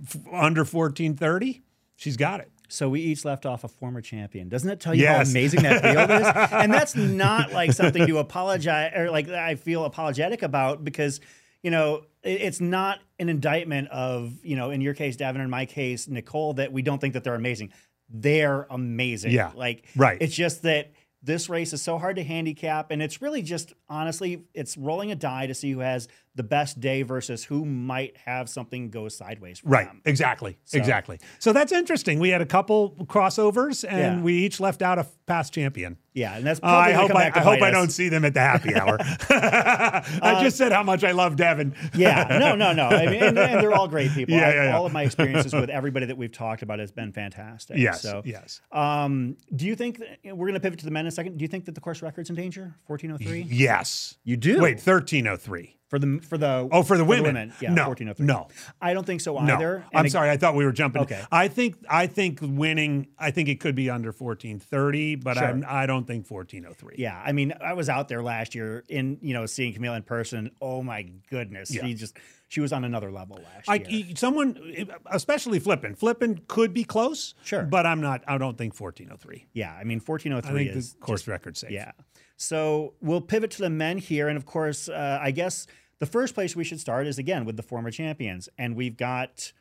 f- under fourteen thirty, she's got it. So we each left off a former champion. Doesn't that tell you yes. how amazing that field is? And that's not like something to apologize or like I feel apologetic about, because, you know, it's not an indictment of, you know, in your case, Davin, in my case, Nicole, that we don't think that they're amazing. They're amazing. Yeah. Like, right. It's just that this race is so hard to handicap, and it's really just, honestly, it's rolling a die to see who has the best day versus who might have something go sideways for right. them. Exactly. So. Exactly. So that's interesting. We had a couple crossovers, and yeah. we each left out a past champion. Yeah, and that's probably uh, I hope I, I hope I don't see them at the happy hour. I uh, just said how much I love Devin. yeah. No, no, no. I mean, and, and they're all great people. Yeah, I, yeah, all yeah. of my experiences with everybody that we've talked about has been fantastic. Yes. So, yes. Um, do you think that, you know, we're going to pivot to the men in a second? Do you think that the course record's in danger? fourteen oh three? Yes. You do. Wait, thirteen oh three. For the for the oh for the for women, the women. Yeah, no, fourteen oh three. No, I don't think so either. No. I'm it, sorry, I thought we were jumping. Okay. I think I think winning. I think it could be under fourteen thirty, but sure. I'm, I don't think fourteen oh three. Yeah, I mean, I was out there last year in you know seeing Camille in person. Oh my goodness, yeah. she just she was on another level last I, year. Someone, especially Flippin, Flippin could be close. Sure, but I'm not. I don't think fourteen oh three. Yeah, I mean fourteen oh three I think is the course just, record safe. Yeah. So we'll pivot to the men here. And, of course, uh, I guess the first place we should start is, again, with the former champions. And we've got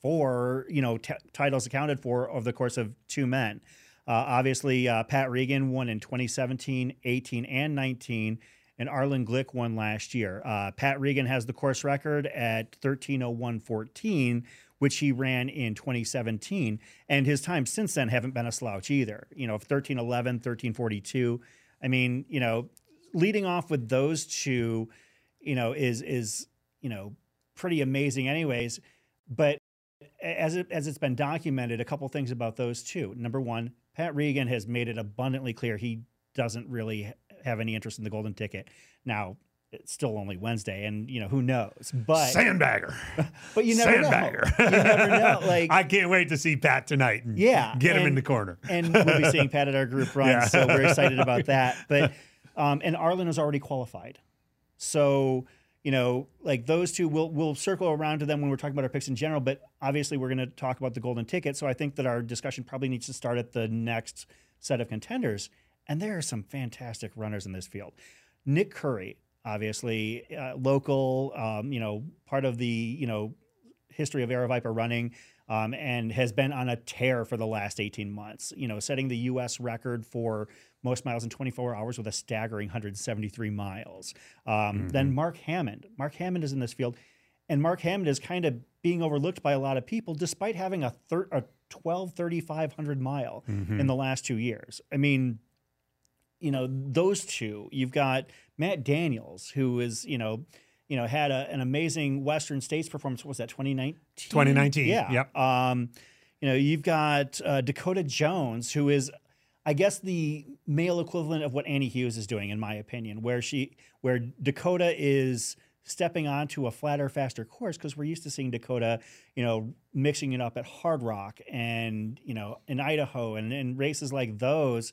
four, you know, t- titles accounted for over the course of two men. Uh, obviously, uh, Pat Reagan won in twenty seventeen, eighteen, and nineteen, and Arlen Glick won last year. Uh, Pat Reagan has the course record at thirteen oh one fourteen, which he ran in twenty seventeen. And his times since then haven't been a slouch either. You know, thirteen eleven, thirteen forty-two. I mean, you know, leading off with those two, you know, is, is you know, pretty amazing anyways. But as, it, as it's been documented, a couple things about those two. Number one, Pat Reagan has made it abundantly clear he doesn't really have any interest in the golden ticket. Now, it's still only Wednesday, and, you know, who knows? But Sandbagger. But you never Sandbagger. know. You never know. Like, I can't wait to see Pat tonight and yeah, get and, him in the corner. And we'll be seeing Pat at our group run, yeah. so we're excited about that. But um, and Arlen is already qualified. So, you know, like those two, we'll, we'll circle around to them when we're talking about our picks in general, but obviously we're going to talk about the golden ticket, so I think that our discussion probably needs to start at the next set of contenders. And there are some fantastic runners in this field. Nick Curry. Obviously, uh, local, um, you know, part of the, you know, history of Aero Viper running um, and has been on a tear for the last eighteen months, you know, setting the U S record for most miles in twenty-four hours with a staggering one hundred seventy-three miles. Um, mm-hmm. Then Mark Hammond. Mark Hammond is in this field, and Mark Hammond is kind of being overlooked by a lot of people despite having a, thir- a twelve thirty-five hundred mile mm-hmm. in the last two years. I mean, you know, those two, you've got Matt Daniels, who is, you know, you know, had a, an amazing Western States performance. What was that, twenty nineteen? twenty nineteen, yeah. Yep. Um, you know, you've got uh, Dakota Jones, who is, I guess, the male equivalent of what Annie Hughes is doing, in my opinion, where she, where Dakota is stepping onto a flatter, faster course, because we're used to seeing Dakota, you know, mixing it up at Hard Rock and, you know, in Idaho and in races like those,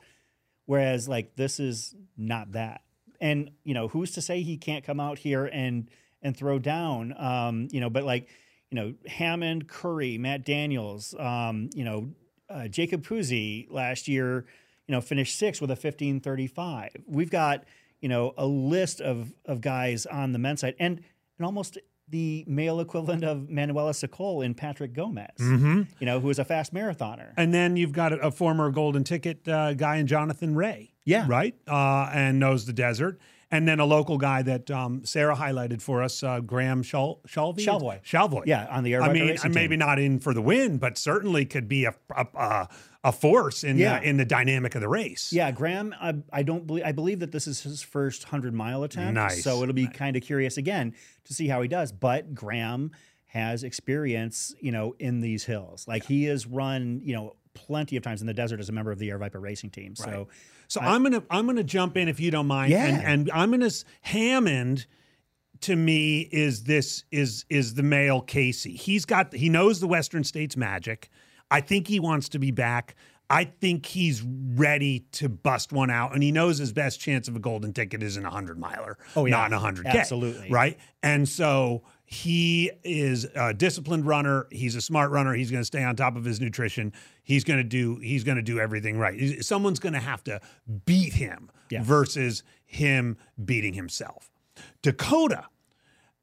whereas, like, this is not that. And, you know, who's to say he can't come out here and and throw down, um, you know, but like, you know, Hammond, Curry, Matt Daniels, um, you know, uh, Jacob Puzzi last year, you know, finished sixth with a fifteen thirty-five. We've got, you know, a list of of guys on the men's side and and almost the male equivalent of Manuela Sokol in Patrick Gomez, mm-hmm. you know, who is a fast marathoner. And then you've got a, a former golden ticket uh, guy in Jonathan Ray. Yeah. Right? Uh, and knows the desert. and then a local guy that um, Sarah highlighted for us, uh, Graham Shal Shalvey? Shalvoy. Shalvoy. Yeah, on the air. I mean, maybe team. not in for the win, but certainly could be a a, a, a force in yeah. the, in the dynamic of the race. Yeah, Graham. I, I don't believe. I believe that this is his first hundred mile attempt. Nice. So it'll be nice. kind of curious again to see how he does. But Graham has experience, you know, in these hills. Like yeah. he has run, you know, plenty of times in the desert as a member of the Air Viper racing team. So, right. so I, I'm gonna I'm gonna jump in if you don't mind. Yeah. And, and I'm gonna Hammond. To me, is this is is the male Casey? He's got he knows the Western States magic. I think he wants to be back. I think he's ready to bust one out, and he knows his best chance of a golden ticket is in a hundred miler, oh, yeah. not in a hundred K. Absolutely, right? And so he is a disciplined runner. He's a smart runner. He's going to stay on top of his nutrition. He's going to do. He's going to do everything right. Someone's going to have to beat him yeah. versus him beating himself. Dakota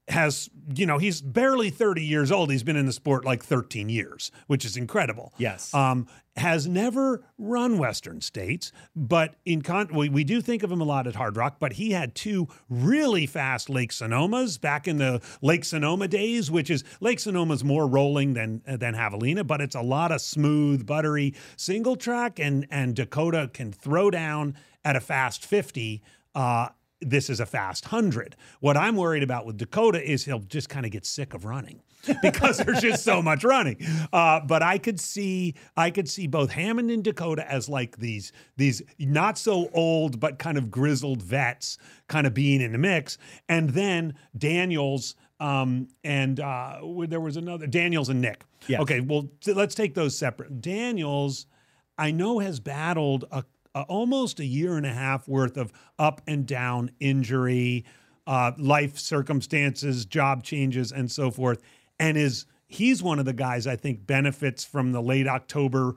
has, you know, he's barely thirty years old. He's been in the sport like thirteen years, which is incredible. Yes. Um, has never run Western States, but in con we, we do think of him a lot at Hard Rock, but he had two really fast Lake Sonomas back in the Lake Sonoma days, which is Lake Sonoma's more rolling than than Javelina, but it's a lot of smooth, buttery single track, and, and Dakota can throw down at a fast fifty, uh, this is a fast hundred. What I'm worried about with Dakota is he'll just kind of get sick of running because there's just so much running. Uh, but I could see, I could see both Hammond and Dakota as like these, these not so old, but kind of grizzled vets kind of being in the mix. And then Daniels, um, and, uh, there was another Daniels and Nick. Yes. Okay. Well, let's take those separate. Daniels, I know, has battled a Uh, almost a year and a half worth of up and down injury, uh, life circumstances, job changes, and so forth. And is he's one of the guys I think benefits from the late October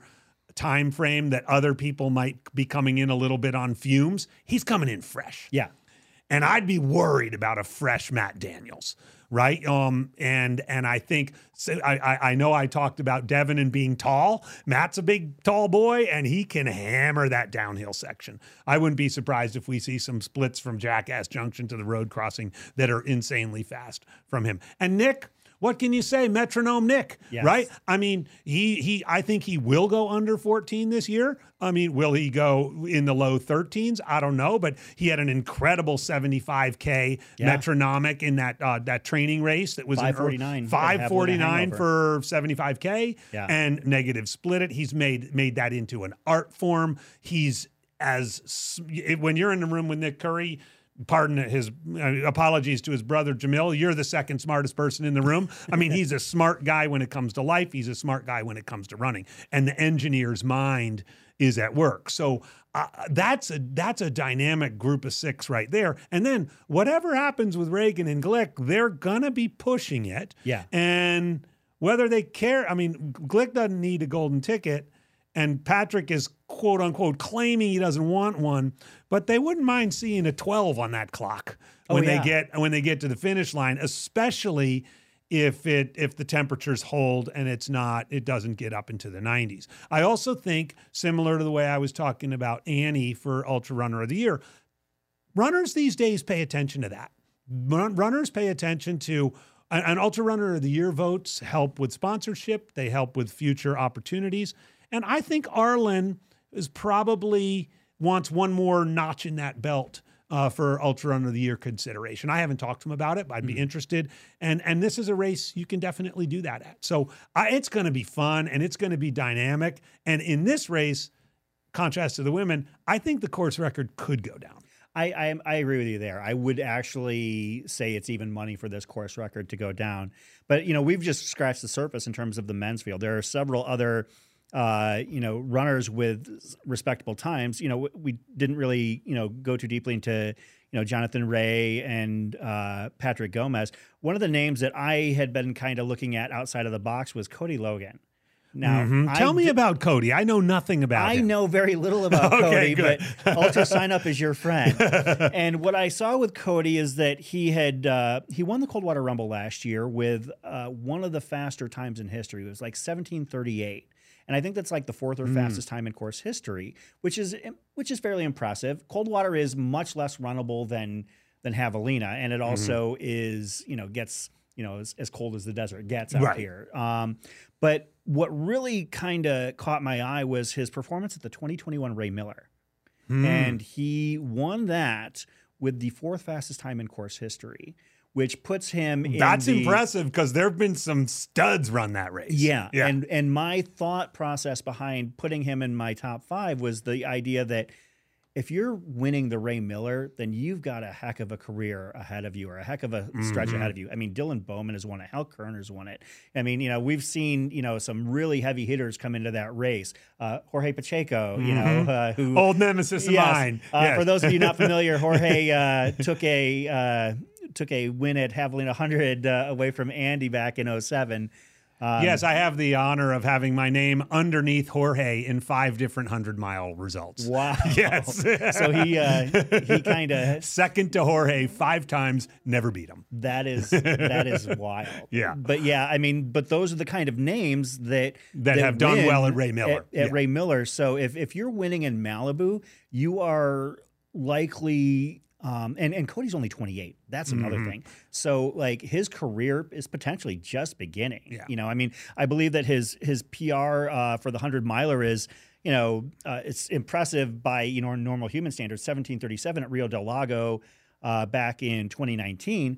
timeframe that other people might be coming in a little bit on fumes. He's coming in fresh. Yeah. And I'd be worried about a fresh Matt Daniels. Right. Um, and and I think so I, I know I talked about Devin and being tall. Matt's a big, tall boy, and he can hammer that downhill section. I wouldn't be surprised if we see some splits from Jackass Junction to the road crossing that are insanely fast from him. And Nick, what can you say? Metronome Nick, yes. right? I mean, he he. I think he will go under fourteen this year. I mean, will he go in the low thirteens? I don't know, but he had an incredible seventy-five K yeah. metronomic in that uh, that training race that was five forty-nine, five forty-nine for seventy-five K yeah. and negative split it. He's made made that into an art form. He's as when you're in the room with Nick Curry. Pardon his uh, apologies to his brother, Jamil. You're the second smartest person in the room. I mean, he's a smart guy when it comes to life. He's a smart guy when it comes to running. And the engineer's mind is at work. So uh, that's a that's a dynamic group of six right there. And then whatever happens with Reagan and Glick, they're going to be pushing it. Yeah. And whether they care, I mean, Glick doesn't need a golden ticket. And Patrick is, quote unquote, claiming he doesn't want one, but they wouldn't mind seeing a twelve on that clock when oh, yeah. they get when they get to the finish line, especially if it if the temperatures hold and it's not it doesn't get up into the nineties. I also think, similar to the way I was talking about Annie for Ultra Runner of the Year, runners these days pay attention to that. Runners pay attention to. An Ultra Runner of the Year votes help with sponsorship. They help with future opportunities. And I think Arlen is probably wants one more notch in that belt uh, for Ultra Runner of the Year consideration. I haven't talked to him about it, but I'd be mm-hmm. interested. And and this is a race you can definitely do that at. So I, it's going to be fun, and it's going to be dynamic. And in this race, contrast to the women, I think the course record could go down. I, I, I agree with you there. I would actually say it's even money for this course record to go down. But, you know, we've just scratched the surface in terms of the men's field. There are several other Uh, you know, runners with respectable times. You know, we didn't really, you know, go too deeply into, you know, Jonathan Ray and uh, Patrick Gomez. One of the names that I had been kind of looking at outside of the box was Cody Logan. Now, mm-hmm. Tell me about Cody. I know nothing about I him. I know very little about okay, Cody, good. But Ultra Sign Up is your friend. And what I saw with Cody is that he had uh, he won the Coldwater Rumble last year with uh, one of the faster times in history. It was like seventeen thirty-eight. And I think that's like the fourth or mm. fastest time in course history, which is which is fairly impressive. Coldwater is much less runnable than than Javelina, and it also mm-hmm. is, you know, gets, you know, as, as cold as the desert gets out right. here. Um, but what really kind of caught my eye was his performance at the twenty twenty-one Ray Miller. Mm. And he won that with the fourth fastest time in course history, which puts him in That's the, impressive because there have been some studs run that race. Yeah, yeah. And, and my thought process behind putting him in my top five was the idea that if you're winning the Ray Miller, then you've got a heck of a career ahead of you or a heck of a stretch mm-hmm. ahead of you. I mean, Dylan Bowman has won it. Hal Kerner's won it. I mean, you know, we've seen, you know, some really heavy hitters come into that race. Uh, Jorge Pacheco, you mm-hmm. know. Uh, who, Old nemesis yes, of mine. Uh, yes. For those of you not familiar, Jorge uh, took a uh, took a win at Javelina one hundred uh, away from Andy back in oh seven. Um, yes, I have the honor of having my name underneath Jorge in five different hundred-mile results. Wow. Yes. So he uh, he kind of... Second to Jorge five times, never beat him. That is that is wild. Yeah. But yeah, I mean, but those are the kind of names that... That, that have done well at Ray Miller. At, at yeah. Ray Miller. So if, if you're winning in Malibu, you are likely... Um, and, and Cody's only twenty-eight. That's another mm-hmm. thing. So, like, his career is potentially just beginning. Yeah. You know, I mean, I believe that his his P R uh, for the hundred-miler is, you know, uh, it's impressive by, you know, normal human standards, seventeen thirty-seven at Rio del Lago uh, back in twenty nineteen.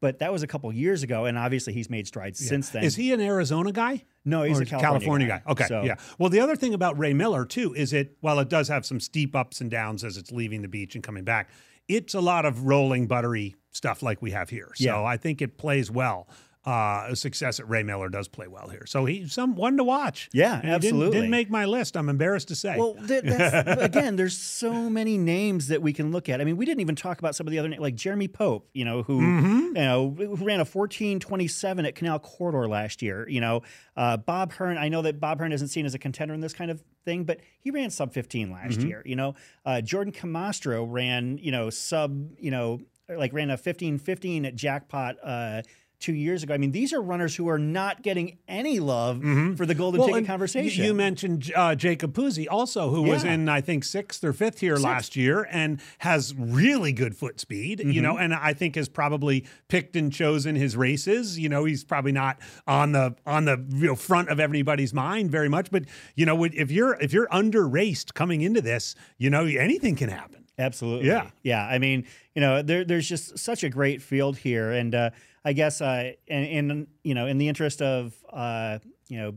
But that was a couple years ago, and obviously he's made strides yeah. since then. Is he an Arizona guy? No, he's or a California, California guy. guy. Okay, so. yeah. Well, the other thing about Ray Miller, too, is it, while it does have some steep ups and downs as it's leaving the beach and coming back, it's a lot of rolling, buttery stuff like we have here. So yeah. I think it plays well. Uh, success at Ray Miller does play well here. So he's some one to watch. Yeah, and absolutely. He didn't, didn't make my list. I'm embarrassed to say. Well, th that's, again, there's so many names that we can look at. I mean, we didn't even talk about some of the other names, like Jeremy Pope, you know, who mm-hmm. you know who ran a fourteen twenty-seven at Canal Corridor last year. You know, uh, Bob Hearn. I know that Bob Hearn isn't seen as a contender in this kind of thing, but he ran sub fifteen last mm-hmm. year. You know, uh, Jordan Camastro ran, you know, sub, you know, like ran a fifteen fifteen at Jackpot. Uh, Two years ago. I mean, these are runners who are not getting any love mm-hmm. for the golden well, ticket conversation. You mentioned uh, Jacob Puzzi also, who yeah. was in, I think, sixth or fifth here sixth. last year and has really good foot speed, mm-hmm. you know, and I think has probably picked and chosen his races. You know, he's probably not on the on the you know, front of everybody's mind very much. But, you know, if you're if you're under-raced coming into this, you know, anything can happen. Absolutely. Yeah. Yeah. I mean, you know, there, there's just such a great field here. And uh, I guess, uh, and, and, you know, in the interest of, uh, you know,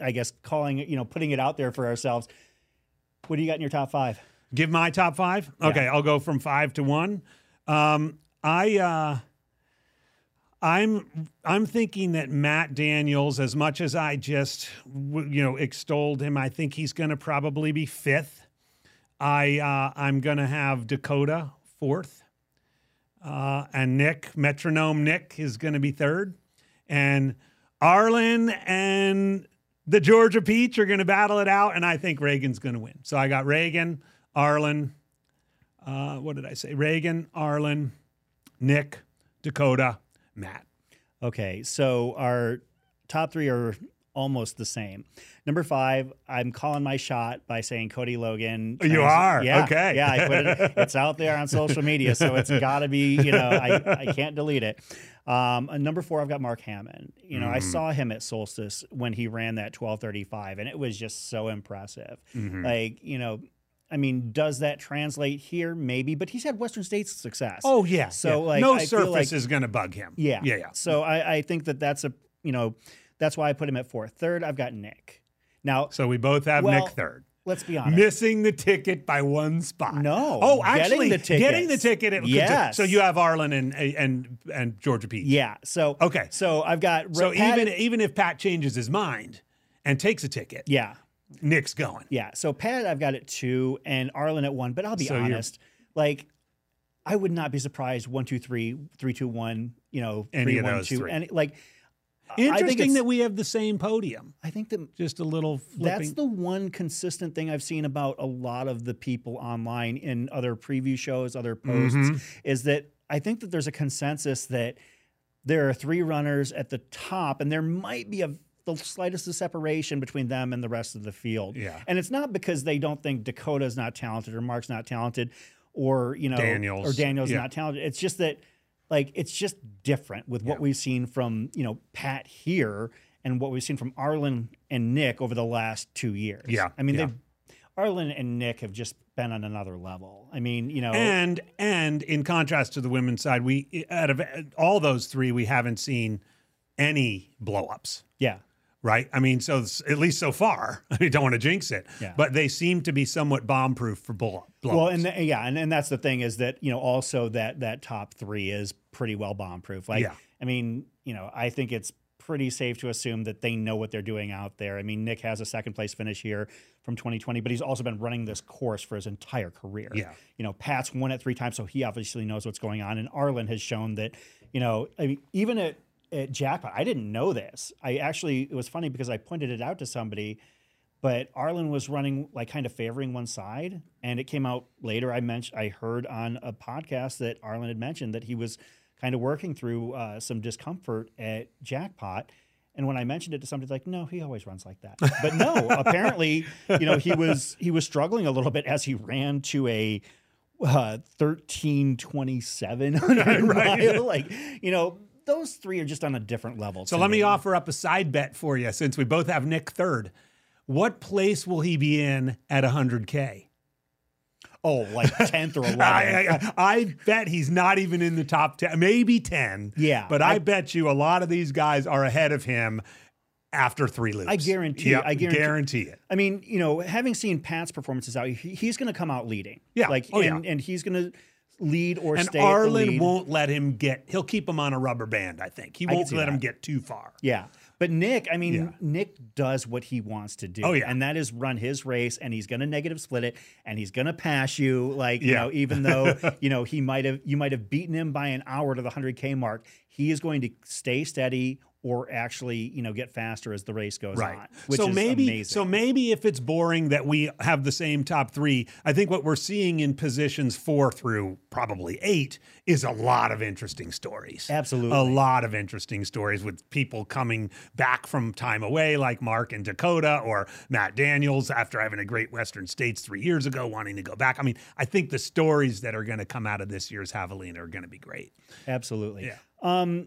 I guess calling it, you know, putting it out there for ourselves, what do you got in your top five? Give my top five? Okay. Yeah. I'll go from five to one. Um, I, uh, I'm I'm thinking that Matt Daniels, as much as I just, you know, extolled him, I think he's going to probably be fifth. I, uh, I'm going to have Dakota fourth, uh, and Nick, Metronome Nick, is going to be third. And Arlen and the Georgia Peach are going to battle it out, and I think Reagan's going to win. So I got Reagan, Arlen, uh, what did I say? Reagan, Arlen, Nick, Dakota, Matt. Okay, so our top three are almost the same. Number five, I'm calling my shot by saying Cody Logan. You are? Yeah, okay. Yeah, I put it, it's out there on social media, so it's got to be, you know, I, I can't delete it. Um, and number four, I've got Mark Hammond. You know, mm-hmm. I saw him at Solstice when he ran that twelve thirty-five, and it was just so impressive. Mm-hmm. Like, you know, I mean, does that translate here? Maybe, but he's had Western States success. Oh, yeah. So, yeah. like, no I surface like, is going to bug him. Yeah. Yeah, yeah. So I, I think that that's a, you know, that's why I put him at fourth. Third, I've got Nick. Now, so we both have well, Nick third. Let's be honest. Missing the ticket by one spot. No. Oh, actually, getting the ticket. Getting the ticket. At, yes. So you have Arlen and and and Georgia Peach. Yeah. So okay. So I've got. So Pat, even even if Pat changes his mind and takes a ticket, yeah, Nick's going. Yeah. So Pat, I've got at two, and Arlen at one. But I'll be so honest, like, I would not be surprised. One, two, three, three, two, one. You know, any three, of one, those two, three. Any, like. Interesting that we have the same podium. I think that just a little flipping. That's the one consistent thing I've seen about a lot of the people online in other preview shows, other posts, mm-hmm. is that I think that there's a consensus that there are three runners at the top, and there might be a the slightest of separation between them and the rest of the field. Yeah. And it's not because they don't think Dakota's not talented or Mark's not talented or, you know, Daniels. or Daniel's yeah. not talented. It's just that, like, it's just different with what yeah. we've seen from, you know, Pat here and what we've seen from Arlen and Nick over the last two years. Yeah. I mean, yeah. Arlen and Nick have just been on another level. I mean, you know. And, and in contrast to the women's side, we, out of all those three, we haven't seen any blow-ups. Yeah. Right? I mean, so at least so far, I don't want to jinx it, yeah. but they seem to be somewhat bomb-proof for blow-ups. Well, and the, yeah, and, and that's the thing is that, you know, also that that top three is pretty well bomb-proof. Like, yeah. I mean, you know, I think it's pretty safe to assume that they know what they're doing out there. I mean, Nick has a second-place finish here from twenty twenty, but he's also been running this course for his entire career. Yeah. You know, Pat's won it three times, so he obviously knows what's going on, and Arlen has shown that, you know, I mean, even at At Jackpot, I didn't know this. I actually, it was funny because I pointed it out to somebody, but Arlen was running, like, kind of favoring one side, and it came out later. I mentioned, I heard on a podcast that Arlen had mentioned that he was kind of working through uh, some discomfort at Jackpot. And when I mentioned it to somebody, like, no, he always runs like that. But no, apparently, you know, he was he was struggling a little bit as he ran to a uh, thirteen twenty-seven right, right. like, you know. Those three are just on a different level. So let me offer up a side bet for you, since we both have Nick third. What place will he be in at one hundred K? Oh, like tenth or eleventh. I, I, I bet he's not even in the top ten, maybe ten. Yeah. But I, I bet you a lot of these guys are ahead of him after three loops. I guarantee yep, I guarantee, guarantee it. I mean, you know, having seen Pat's performances out, he, he's going to come out leading. Yeah. Like, oh, and, yeah. and he's going to... lead or and stay Arlen at the lead. Won't let him get, he'll keep him on a rubber band, I think. He won't let that. him get too far. Yeah. But Nick, I mean, yeah. Nick does what he wants to do. Oh, yeah. And that is run his race, and he's going to negative split it, and he's going to pass you. Like, yeah. you know, even though, you know, he might have, you might have beaten him by an hour to the one hundred K mark, he is going to stay steady or actually, you know, get faster as the race goes right. on, which so is maybe, amazing. So maybe if it's boring that we have the same top three, I think what we're seeing in positions four through probably eight is a lot of interesting stories. Absolutely. A lot of interesting stories with people coming back from time away, like Mark and Dakota, or Matt Daniels after having a great Western States three years ago, wanting to go back. I mean, I think the stories that are going to come out of this year's Javelina are going to be great. Absolutely. Yeah. Um,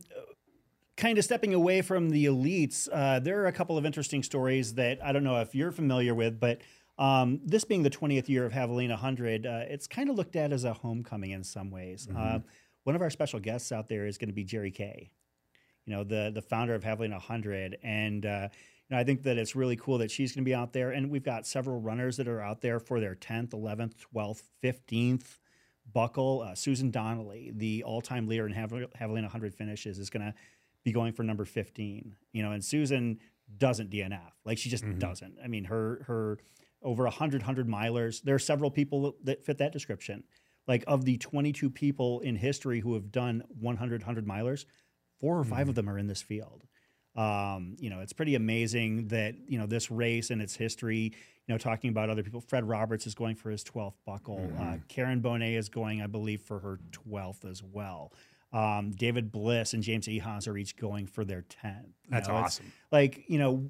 Kind of stepping away from the elites, uh, there are a couple of interesting stories that I don't know if you're familiar with, but um, this being the twentieth year of Javelina one hundred, uh, it's kind of looked at as a homecoming in some ways. Mm-hmm. uh, one of our special guests out there is going to be Jerry Kay, you know, the the founder of Javelina one hundred, and uh, you know, I think that it's really cool that she's going to be out there, and we've got several runners that are out there for their tenth, eleventh, twelfth, fifteenth buckle. Uh, Susan Donnelly, the all-time leader in Javelina one hundred finishes, is going to be going for number fifteen, you know, and Susan doesn't D N F. Like, she just mm-hmm. doesn't. I mean, her her over one hundred one hundred milers, there are several people that fit that description. Like, of the twenty-two people in history who have done one hundred one hundred milers, four or five mm-hmm. of them are in this field. Um, you know, it's pretty amazing that, you know, this race and its history, you know, talking about other people, Fred Roberts is going for his twelfth buckle. Mm-hmm. Uh, Karen Bonet is going, I believe, for her twelfth as well. Um, David Bliss and James Ehans are each going for their tenth. That's know? awesome. It's, like, you know,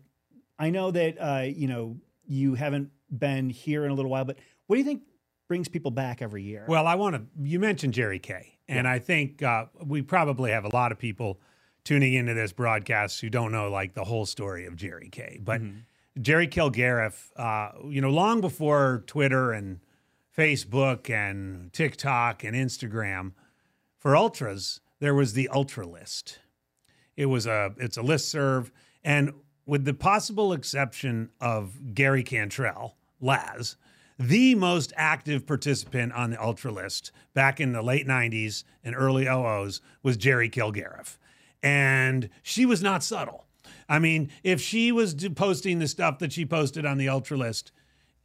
I know that, uh, you know, you haven't been here in a little while, but what do you think brings people back every year? Well, I want to, you mentioned Jerry Kay, and yeah. I think uh, we probably have a lot of people tuning into this broadcast who don't know, like, the whole story of Jerry Kay. But mm-hmm. Jerry Kilgariff, uh, you know, long before Twitter and Facebook and TikTok and Instagram, for ultras, there was the ultra list. It was a, it's a listserv. And with the possible exception of Gary Cantrell, Laz, the most active participant on the ultra list back in the late nineties and early oh ohs was Jerry Kilgariff. And she was not subtle. I mean, if she was posting the stuff that she posted on the ultra list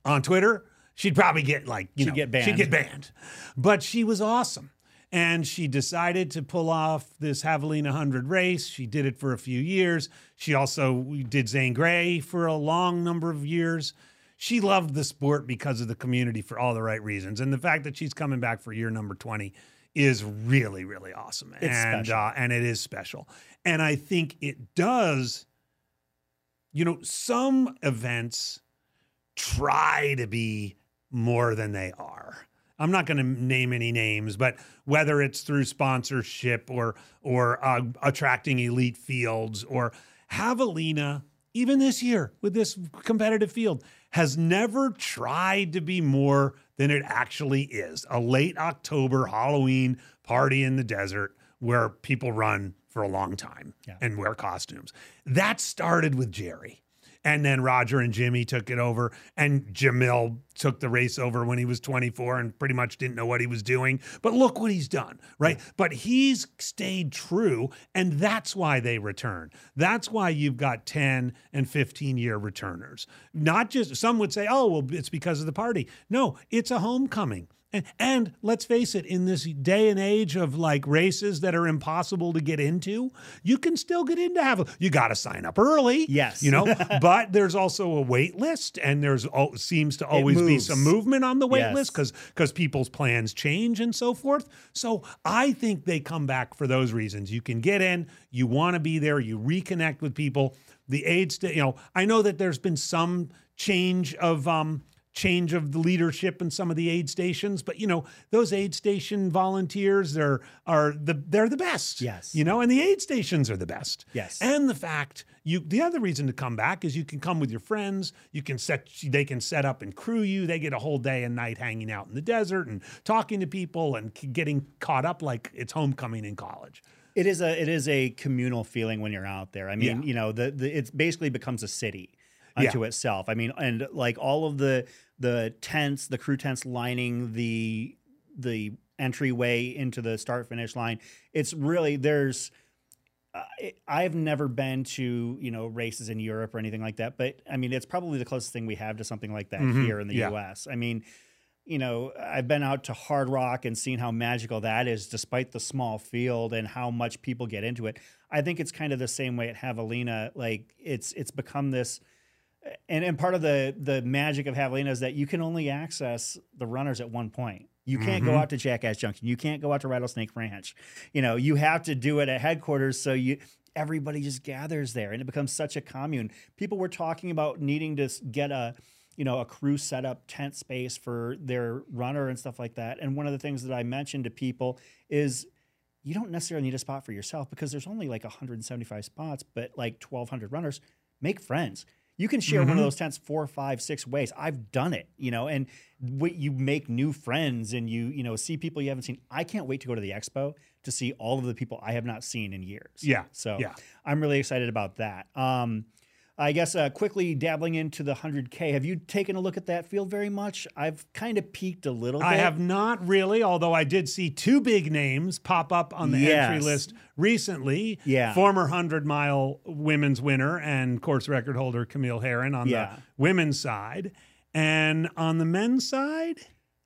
on Twitter, she'd probably get like, you she'd know, get banned. she'd get banned. But she was awesome. And she decided to pull off this Javelina one hundred race. She did it for a few years. She also did Zane Grey for a long number of years. She loved the sport because of the community for all the right reasons. And the fact that she's coming back for year number twenty is really, really awesome. It's and, special. Uh, and it is special. And I think it does, you know, some events try to be more than they are. I'm not going to name any names, but whether it's through sponsorship or or uh, attracting elite fields, or Javelina, even this year with this competitive field, has never tried to be more than it actually is. A late October Halloween party in the desert where people run for a long time yeah. and wear costumes. That started with Jerry. And then Roger and Jimmy took it over, and Jamil took the race over when he was twenty-four and pretty much didn't know what he was doing. But look what he's done, right? Yeah. But he's stayed true, and that's why they return. That's why you've got ten and fifteen-year returners. Not just, some would say, oh, well, it's because of the party. No, it's a homecoming. And, and let's face it, in this day and age of like races that are impossible to get into, you can still get into Javelina. You got to sign up early. Yes. You know, but there's also a wait list, and there's oh, seems to always be some movement on the wait yes. list because because people's plans change and so forth. So I think they come back for those reasons. You can get in, you want to be there, you reconnect with people. The aides, you know, I know that there's been some change of, um, change of the leadership in some of the aid stations, but you know, those aid station volunteers are are the they're the best. Yes. You know, and the aid stations are the best. Yes. And the fact you the other reason to come back is you can come with your friends, you can set they can set up and crew you. They get a whole day and night hanging out in the desert and talking to people and getting caught up like it's homecoming in college. It is a it is a communal feeling when you're out there. I mean, yeah. you know, the, the it basically becomes a city unto yeah. itself. I mean, and like all of the the tents, the crew tents lining the the entryway into the start finish line. It's really there's. Uh, it, I've never been to you know races in Europe or anything like that, but I mean it's probably the closest thing we have to something like that mm-hmm. here in the yeah. U S I mean, you know, I've been out to Hard Rock and seen how magical that is, despite the small field and how much people get into it. I think it's kind of the same way at Javelina. Like it's it's become this. And and part of the the magic of Javelina is that you can only access the runners at one point. You can't mm-hmm. go out to Jackass Junction. You can't go out to Rattlesnake Ranch. You know, you have to do it at headquarters. So you everybody just gathers there, and it becomes such a commune. People were talking about needing to get a you know a crew set up tent space for their runner and stuff like that. And one of the things that I mentioned to people is, you don't necessarily need a spot for yourself because there's only like one hundred seventy-five spots, but like twelve hundred runners. Make friends. You can share mm-hmm. one of those tents four, five, six ways. I've done it, you know, and what you make new friends and you, you know, see people you haven't seen. I can't wait to go to the expo to see all of the people I have not seen in years. Yeah. So yeah. I'm really excited about that. Um, I guess uh, quickly dabbling into the one hundred K, have you taken a look at that field very much? I've kind of peeked a little bit. I have not really, although I did see two big names pop up on the yes. entry list recently. Yeah. Former one hundred mile women's winner and course record holder Camille Heron on yeah. the women's side. And on the men's side?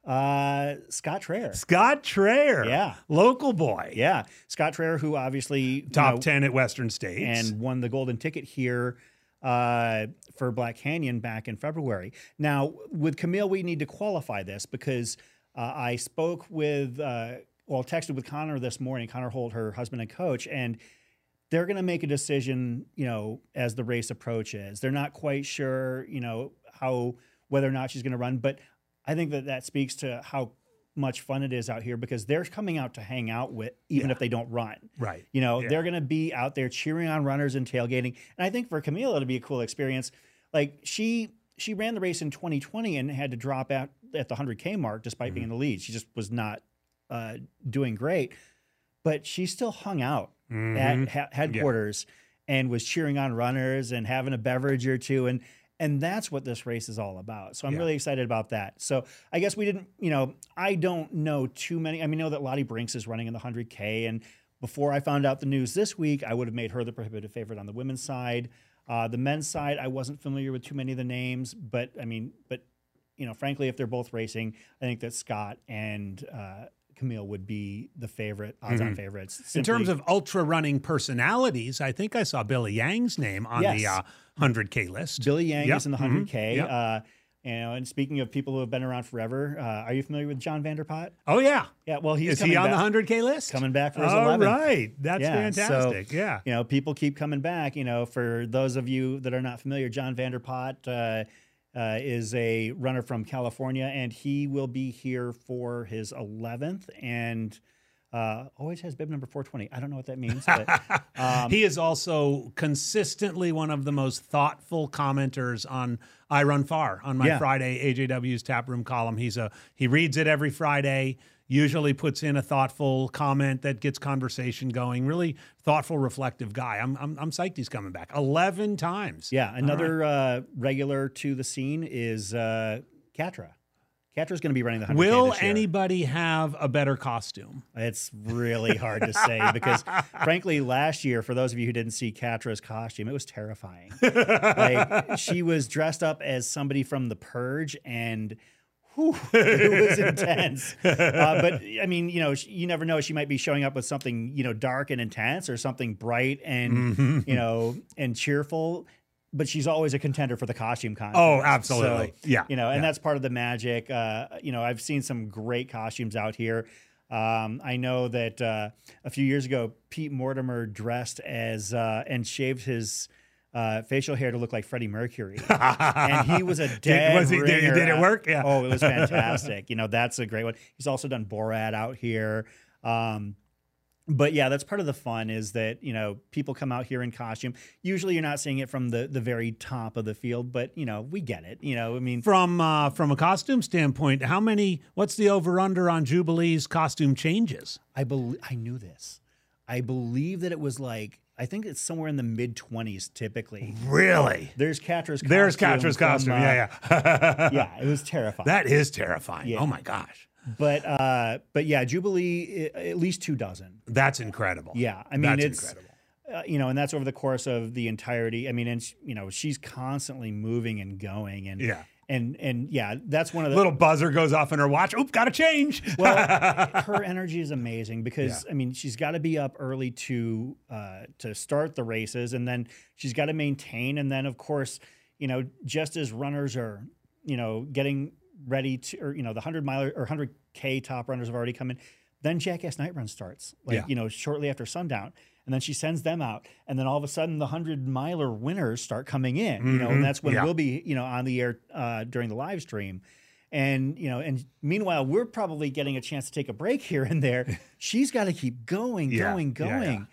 Uh, Scott Traer. Scott Traer. Yeah. Local boy. Yeah. Scott Traer, who obviously... Top you know, ten at Western States. And won the golden ticket here. Uh, for Black Canyon back in February. Now, with Camille, we need to qualify this because uh, I spoke with, uh, well, texted with Connor this morning, Connor Holt, her husband and coach, and they're going to make a decision, you know, as the race approaches. They're not quite sure, you know, how, whether or not she's going to run, but I think that that speaks to how much fun it is out here because they're coming out to hang out with, even yeah. if they don't run. Right. You know, yeah. they're going to be out there cheering on runners and tailgating. And I think for Camille, it'll be a cool experience. Like she, she ran the race in twenty twenty and had to drop out at the one hundred K mark, despite mm-hmm. being in the lead. She just was not uh, doing great, but she still hung out mm-hmm. at ha- headquarters yeah. and was cheering on runners and having a beverage or two. And, And that's what this race is all about. So I'm yeah. really excited about that. So I guess we didn't, you know, I don't know too many. I mean, I know that Lottie Brinks is running in the one hundred K. And before I found out the news this week, I would have made her the prohibitive favorite on the women's side. Uh, the men's side, I wasn't familiar with too many of the names. But, I mean, but, you know, frankly, if they're both racing, I think that Scott and uh, Camille would be the favorite, odds-on mm-hmm. favorites. Simply. In terms of ultra-running personalities, I think I saw Billy Yang's name on yes. the uh, one hundred K list. Billy Yang yep. is in the one hundred K. Mm-hmm. Yep. Uh, you know, and speaking of people who have been around forever, uh, are you familiar with John Vanderpot? Oh, yeah. Yeah, well, he's Is coming he on back, the one hundred K list? Coming back for his eleventh. All right. That's yeah. fantastic. So, yeah. You know, people keep coming back. You know, for those of you that are not familiar, John Vanderpot uh, Uh, is a runner from California, and he will be here for his eleventh, and uh, always has bib number four twenty. I don't know what that means. But, um, he is also consistently one of the most thoughtful commenters on I Run Far, on my yeah. Friday A J W's Tap Room column. He's a, he reads it every Friday, usually puts in a thoughtful comment that gets conversation going. Really thoughtful, reflective guy. I'm I'm, I'm psyched he's coming back. eleven times. Yeah, another right. uh, regular to the scene is uh, Catra. Catra's going to be running the one hundred K Will this year. Anybody have a better costume? It's really hard to say because, frankly, last year, for those of you who didn't see Catra's costume, it was terrifying. Like, she was dressed up as somebody from The Purge, and... Whew, it was intense. Uh, but, I mean, you know, you never know. She might be showing up with something, you know, dark and intense or something bright and, mm-hmm. you know, and cheerful. But she's always a contender for the costume contest. Oh, absolutely. So, yeah. You know, and yeah. that's part of the magic. Uh, you know, I've seen some great costumes out here. Um, I know that uh, a few years ago, Pete Mortimer dressed as uh, and shaved his... Uh, facial hair to look like Freddie Mercury, and he was a dead was he, ringer. Did, did it work? Yeah. Oh, it was fantastic. You know, that's a great one. He's also done Borat out here, um, but yeah, that's part of the fun is that you know people come out here in costume. Usually, you're not seeing it from the the very top of the field, but you know we get it. You know, I mean, from uh, from a costume standpoint, how many? What's the over under on Jubilee's costume changes? I believe I knew this. I believe that it was like. I think it's somewhere in the mid twenties typically. Really? There's Catra's costume. There's Catra's costume, from, uh, yeah, yeah. yeah, it was terrifying. That is terrifying. Yeah. Oh, my gosh. But, uh, but yeah, Jubilee, at least two dozen. That's incredible. Yeah, I mean, that's it's, incredible. Uh, you know, and that's over the course of the entirety. I mean, and, you know, she's constantly moving and going. And, yeah. And, and yeah, that's one of the... Little buzzer goes off in her watch. Oop, got to change. Well, her energy is amazing because, yeah. I mean, she's got to be up early to uh, to start the races, and then she's got to maintain. And then, of course, you know, just as runners are, you know, getting ready to, or, you know, the hundred-mile or one hundred K top runners have already come in, then Jackass Night Run starts, like, yeah. you know, shortly after sundown. And then she sends them out. And then all of a sudden, the hundred-miler winners start coming in, you know, mm-hmm. and that's when yeah. we'll be, you know, on the air uh, during the live stream. And, you know, and meanwhile, we're probably getting a chance to take a break here and there. She's got to keep going, yeah. going, going. Yeah, yeah.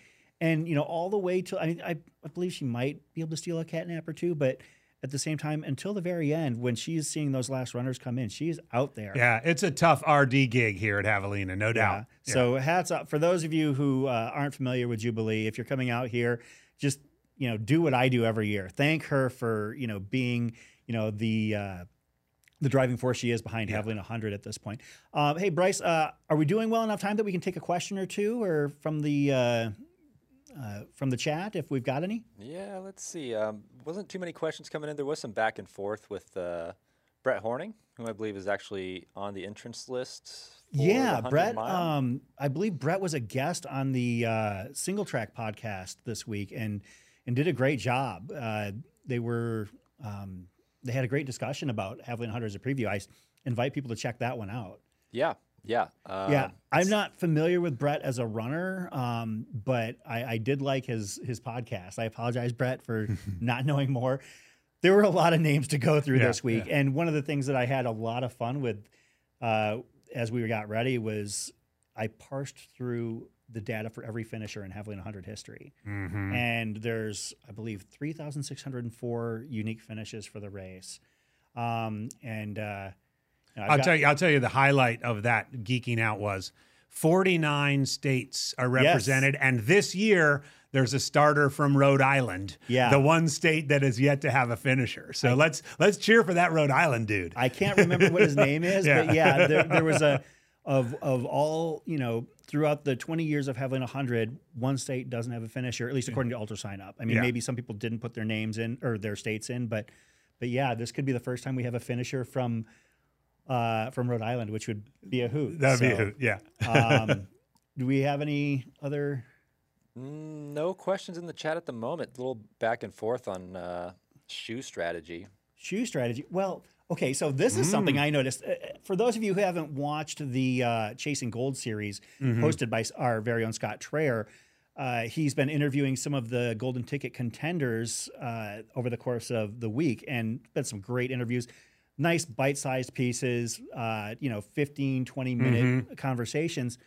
And, you know, all the way to, I mean, I, I believe she might be able to steal a catnap or two, but... At the same time, until the very end, when she's seeing those last runners come in, she's out there. Yeah, it's a tough R D gig here at Javelina, no doubt. Yeah. So yeah. hats off. For those of you who uh, aren't familiar with Jubilee, if you're coming out here, just, you know, do what I do every year. Thank her for, you know, being, you know, the uh, the driving force she is behind yeah. Javelina one hundred at this point. Um, hey, Bryce, uh, are we doing well enough time that we can take a question or two or from the... Uh, Uh, from the chat, if we've got any? Yeah, let's see. Um, wasn't too many questions coming in. There was some back and forth with uh, Brett Horning, who I believe is actually on the entrance list. Yeah, Brett. Um, I believe Brett was a guest on the uh, Single Track podcast this week and and did a great job. Uh, they were um, they had a great discussion about Javelina one hundred as a preview. I invite people to check that one out. Yeah. Yeah. Uh, yeah. I'm not familiar with Brett as a runner, um, but I, I did like his his podcast. I apologize, Brett, for not knowing more. There were a lot of names to go through yeah, this week. Yeah. And one of the things that I had a lot of fun with uh, as we got ready was I parsed through the data for every finisher in Javelina one hundred history. Mm-hmm. And there's, I believe, three thousand six hundred four unique finishes for the race. Um, and... Uh, I'll tell you. I'll tell you. The highlight of that geeking out was forty-nine states are represented, yes. and this year there's a starter from Rhode Island. Yeah, the one state that has yet to have a finisher. So I, let's let's cheer for that Rhode Island dude. I can't remember what his name is, yeah. but yeah, there, there was a of of all you know throughout the twenty years of Javelina one hundred, one state doesn't have a finisher, at least according to Ultra Sign Up. I mean, yeah. maybe some people didn't put their names in or their states in, but but yeah, this could be the first time we have a finisher from. uh, from Rhode Island, which would be a hoot. That would so, be a hoot, yeah. um, do we have any other? No questions in the chat at the moment. A little back and forth on uh, shoe strategy. Shoe strategy. Well, okay, so this is mm. something I noticed. For those of you who haven't watched the uh, Chasing Gold series mm-hmm. hosted by our very own Scott Traer, uh, he's been interviewing some of the Golden Ticket contenders uh, over the course of the week, and been some great interviews. Nice bite-sized pieces, uh, you know, fifteen, twenty-minute mm-hmm. conversations.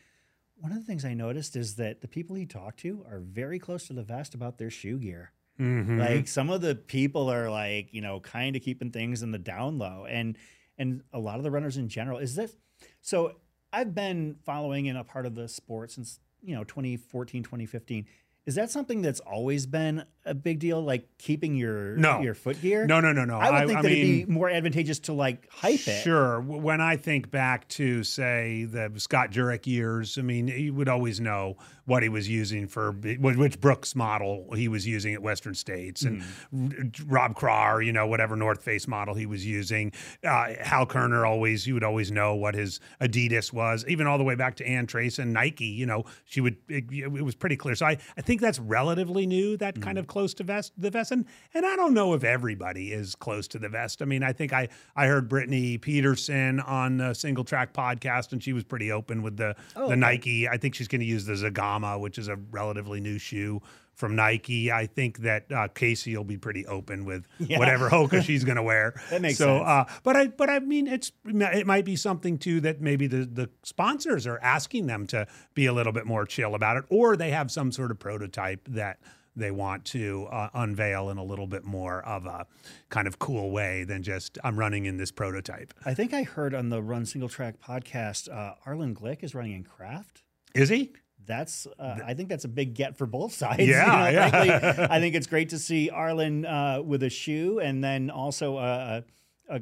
One of the things I noticed is that the people he talked to are very close to the vest about their shoe gear. Mm-hmm. Like some of the people are like, you know, kind of keeping things in the down low, and and a lot of the runners in general is this. So I've been following and a part of the sport since, you know, twenty fourteen, twenty fifteen. Is that something that's always been a big deal, like keeping your no. your foot gear? No, no, no, no. I would I, think I that mean, it'd be more advantageous to like hype sure. it. Sure. When I think back to, say, the Scott Jurek years, I mean, you would always know what he was using for, which Brooks model he was using at Western States, and mm. Rob Craw, you know, whatever North Face model he was using. Uh, Hal Kerner always, you would always know what his Adidas was, even all the way back to Ann Trace and Nike, you know, she would, it, it was pretty clear. So I, I think that's relatively new, that kind mm. of close to vest, the vest. And, and I don't know if everybody is close to the vest. I mean, I think I, I heard Brittany Peterson on the Single Track podcast, and she was pretty open with the, oh, the okay. Nike. I think she's going to use the Zagama, which is a relatively new shoe from Nike. I think that uh, Casey will be pretty open with yeah. whatever Hoka she's going to wear. That makes so, sense. Uh, but I, but I mean, it's it might be something too that maybe the the sponsors are asking them to be a little bit more chill about it, or they have some sort of prototype that they want to uh, unveil in a little bit more of a kind of cool way than just I'm running in this prototype. I think I heard on the Run Single Track podcast, uh, Arlen Glick is running in Kraft. Is he? That's, uh, I think that's a big get for both sides. Yeah, you know, yeah. Frankly, I think it's great to see Arlen uh, with a shoe, and then also a, a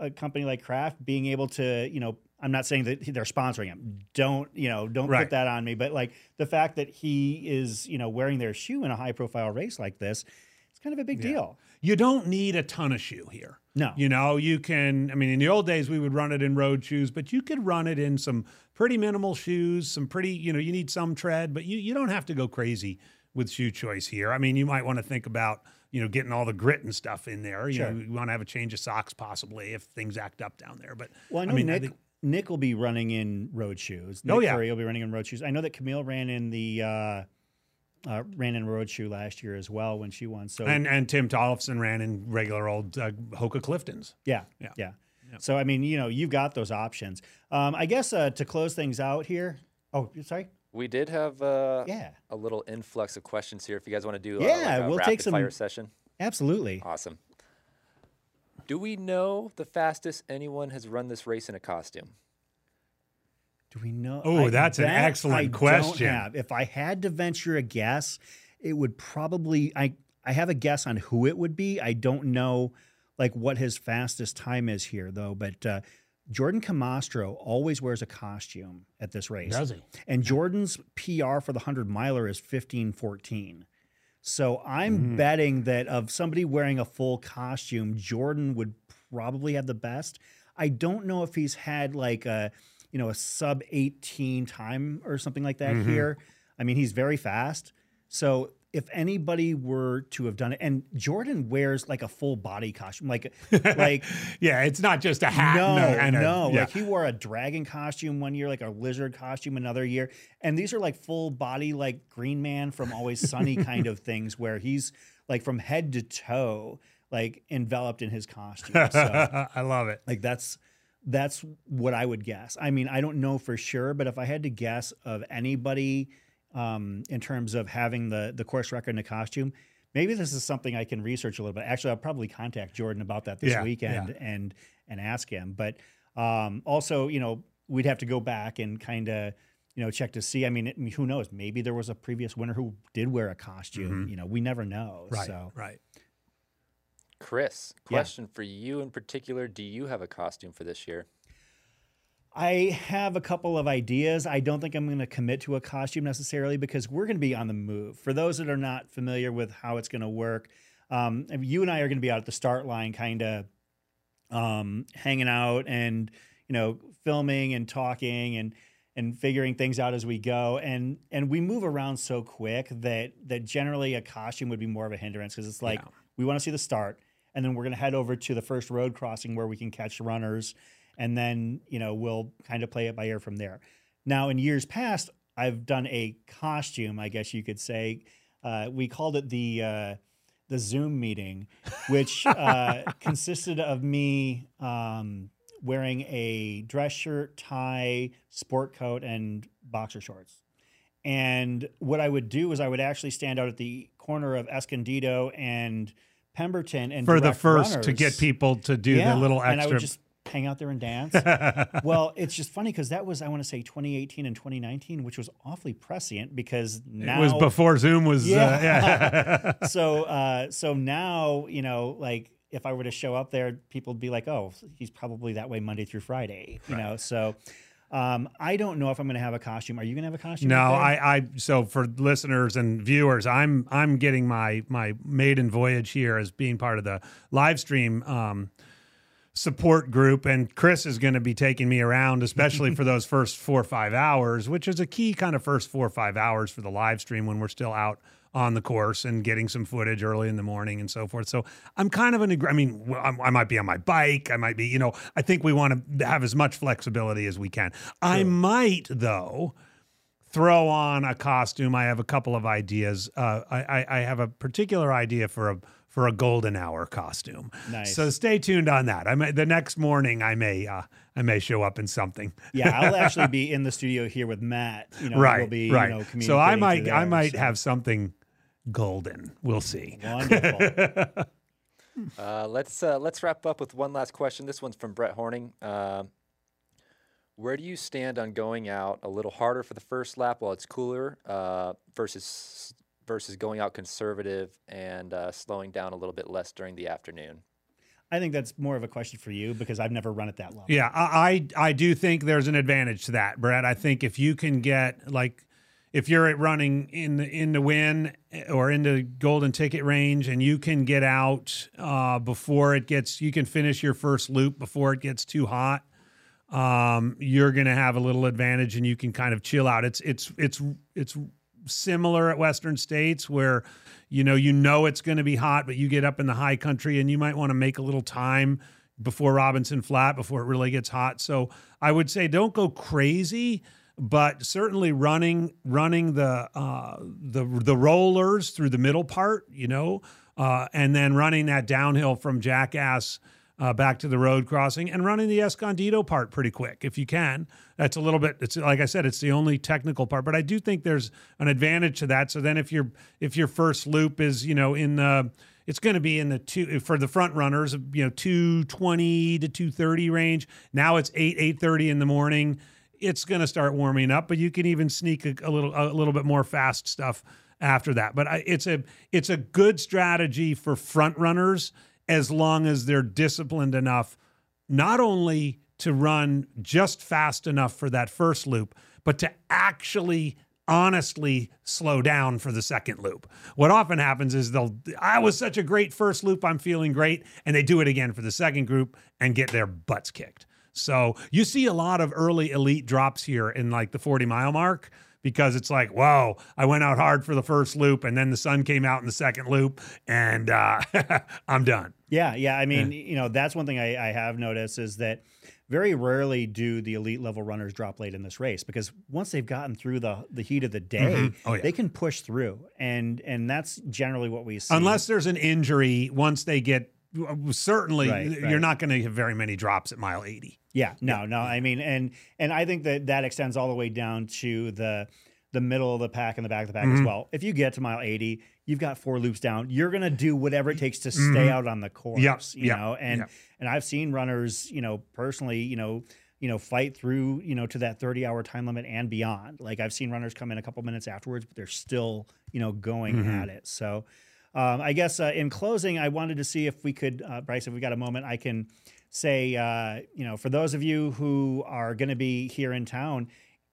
a company like Kraft being able to, you know, I'm not saying that they're sponsoring him. Don't, you know, don't right. put that on me. But like the fact that he is, you know, wearing their shoe in a high profile race like this, it's kind of a big yeah. deal. You don't need a ton of shoe here. No. You know, you can, I mean, in the old days, we would run it in road shoes, but you could run it in some pretty minimal shoes, some pretty, you know, you need some tread, but you, you don't have to go crazy with shoe choice here. I mean, you might want to think about, you know, getting all the grit and stuff in there. You sure. know, you want to have a change of socks possibly if things act up down there. But well, I know I mean, Nick, I think, Nick will be running in road shoes. Nick oh, yeah. Curry will be running in road shoes. I know that Camille ran in the, uh, Uh, ran in road shoe last year as well when she won. So and and Tim Tollefson ran in regular old uh, Hoka Cliftons. Yeah, yeah, yeah, yeah. So I mean, you know, you've got those options. Um, I guess uh, to close things out here. Oh, sorry. We did have uh, yeah. a little influx of questions here. If you guys want to do, uh, yeah, like a we'll rapid take some fire session. Absolutely. Awesome. Do we know the fastest anyone has run this race in a costume? Do we know? Oh, that's an excellent question. If I had to venture a guess, it would probably, I, I have a guess on who it would be. I don't know like what his fastest time is here though, but uh, Jordan Camastro always wears a costume at this race. Does he? And Jordan's P R for the hundred miler is fifteen fourteen. So I'm mm-hmm. betting that of somebody wearing a full costume, Jordan would probably have the best. I don't know if he's had like a, you know, a sub eighteen time or something like that mm-hmm. here. I mean, he's very fast. So if anybody were to have done it, and Jordan wears like a full body costume, like, like, yeah, it's not just a hat. No, and a, no, yeah. like he wore a dragon costume one year, like a lizard costume another year. And these are like full body, like Green Man from Always Sunny kind of things where he's like from head to toe, like enveloped in his costume. So, I love it. Like that's, That's what I would guess. I mean, I don't know for sure, but if I had to guess of anybody um, in terms of having the, the course record in a costume, maybe this is something I can research a little bit. Actually, I'll probably contact Jordan about that this yeah, weekend yeah. and and ask him. But um, also, you know, we'd have to go back and kind of, you know, check to see. I mean, it, who knows? Maybe there was a previous winner who did wear a costume. Mm-hmm. You know, we never know. Right, so. right. Chris, question yeah. for you in particular. Do you have a costume for this year? I have a couple of ideas. I don't think I'm going to commit to a costume necessarily because we're going to be on the move. For those that are not familiar with how it's going to work, um, you and I are going to be out at the start line kind of um, hanging out and, you know, filming and talking and, and figuring things out as we go. And, and we move around so quick that, that generally a costume would be more of a hindrance. Cause it's like, yeah. we want to see the start and then we're going to head over to the first road crossing where we can catch runners. And then, you know, we'll kind of play it by ear from there. Now in years past, I've done a costume, I guess you could say. Uh, we called it the, uh, the Zoom meeting, which uh, consisted of me um, wearing a dress shirt, tie, sport coat, and boxer shorts. And what I would do is I would actually stand out at the corner of Escondido and Pemberton and for the first runners. To get people to do yeah, the little extra. And I would just hang out there and dance. Well, it's just funny because that was, I want to say, twenty eighteen and twenty nineteen, which was awfully prescient because now... It was before Zoom was... Yeah. Uh, yeah. so, uh, so now, you know, like, if I were to show up there, people would be like, oh, he's probably that way Monday through Friday, you right. know? So um, I don't know if I'm going to have a costume. Are you going to have a costume? No, I, I... So for listeners and viewers, I'm I'm getting my, my maiden voyage here as being part of the live stream... Um, support group, and Chris is going to be taking me around, especially for those first four or five hours, which is a key kind of first four or five hours for the live stream when we're still out on the course and getting some footage early in the morning and so forth. So I'm kind of an, I mean, I might be on my bike. I might be, you know, I think we want to have as much flexibility as we can. Sure. I might, though, throw on a costume. I have a couple of ideas. Uh, I, I have a particular idea for a for a golden hour costume. Nice. So stay tuned on that. I may, the next morning I may uh, I may show up in something. Yeah, I'll actually be in the studio here with Matt. You know, right, we'll be, right. You know, communicating so I might there, I might so. have something golden. We'll see. Wonderful. uh, let's uh, let's wrap up with one last question. This one's from Brett Horning. Uh, where do you stand on going out a little harder for the first lap while it's cooler uh, versus? versus going out conservative and uh, slowing down a little bit less during the afternoon? I think that's more of a question for you because I've never run it that long. Yeah, I, I do think there's an advantage to that, Brad. I think if you can get, like, if you're at running in the, in the win or in the golden ticket range and you can get out uh, before it gets, you can finish your first loop before it gets too hot, um, you're going to have a little advantage and you can kind of chill out. It's, it's, it's, it's, similar at Western States where, you know, you know it's going to be hot, but you get up in the high country and you might want to make a little time before Robinson Flat, before it really gets hot. So I would say don't go crazy, but certainly running running the uh, the, the rollers through the middle part, you know, uh, and then running that downhill from Jackass Uh, back to the road crossing and running the Escondido part pretty quick if you can. That's a little bit, it's like I said, it's the only technical part, but I do think there's an advantage to that. So then if you're if your first loop is, you know, in the, it's going to be in the two, for the front runners, you know, two twenty to two thirty range. Now it's eight, eight thirty in the morning. It's going to start warming up, but you can even sneak a, a little a little bit more fast stuff after that. But I, it's a it's a good strategy for front runners as long as they're disciplined enough, not only to run just fast enough for that first loop, but to actually honestly slow down for the second loop. What often happens is they'll, I was such a great first loop, I'm feeling great, and they do it again for the second group and get their butts kicked. So you see a lot of early elite drops here in like the forty mile mark, because it's like, whoa, I went out hard for the first loop and then the sun came out in the second loop and uh, I'm done. Yeah, yeah. I mean, yeah. you know, that's one thing I, I have noticed is that very rarely do the elite level runners drop late in this race because once they've gotten through the, the heat of the day, mm-hmm. oh, yeah. they can push through. And, and that's generally what we see. Unless there's an injury, once they get, certainly right, you're right. not going to have very many drops at mile eighty. Yeah, no, yeah. no. I mean, and and I think that that extends all the way down to the the middle of the pack and the back of the pack mm-hmm. as well. If you get to mile eighty, you've got four loops down. You're going to do whatever it takes to stay mm-hmm. out on the course, yep. you yep. know. And yep. and I've seen runners, you know, personally, you know, you know, fight through, you know, to that thirty hour time limit and beyond. Like I've seen runners come in a couple minutes afterwards, but they're still, you know, going mm-hmm. at it. So um, I guess uh, in closing, I wanted to see if we could, uh, Bryce, if we got a moment, I can say, uh, you know, for those of you who are going to be here in town,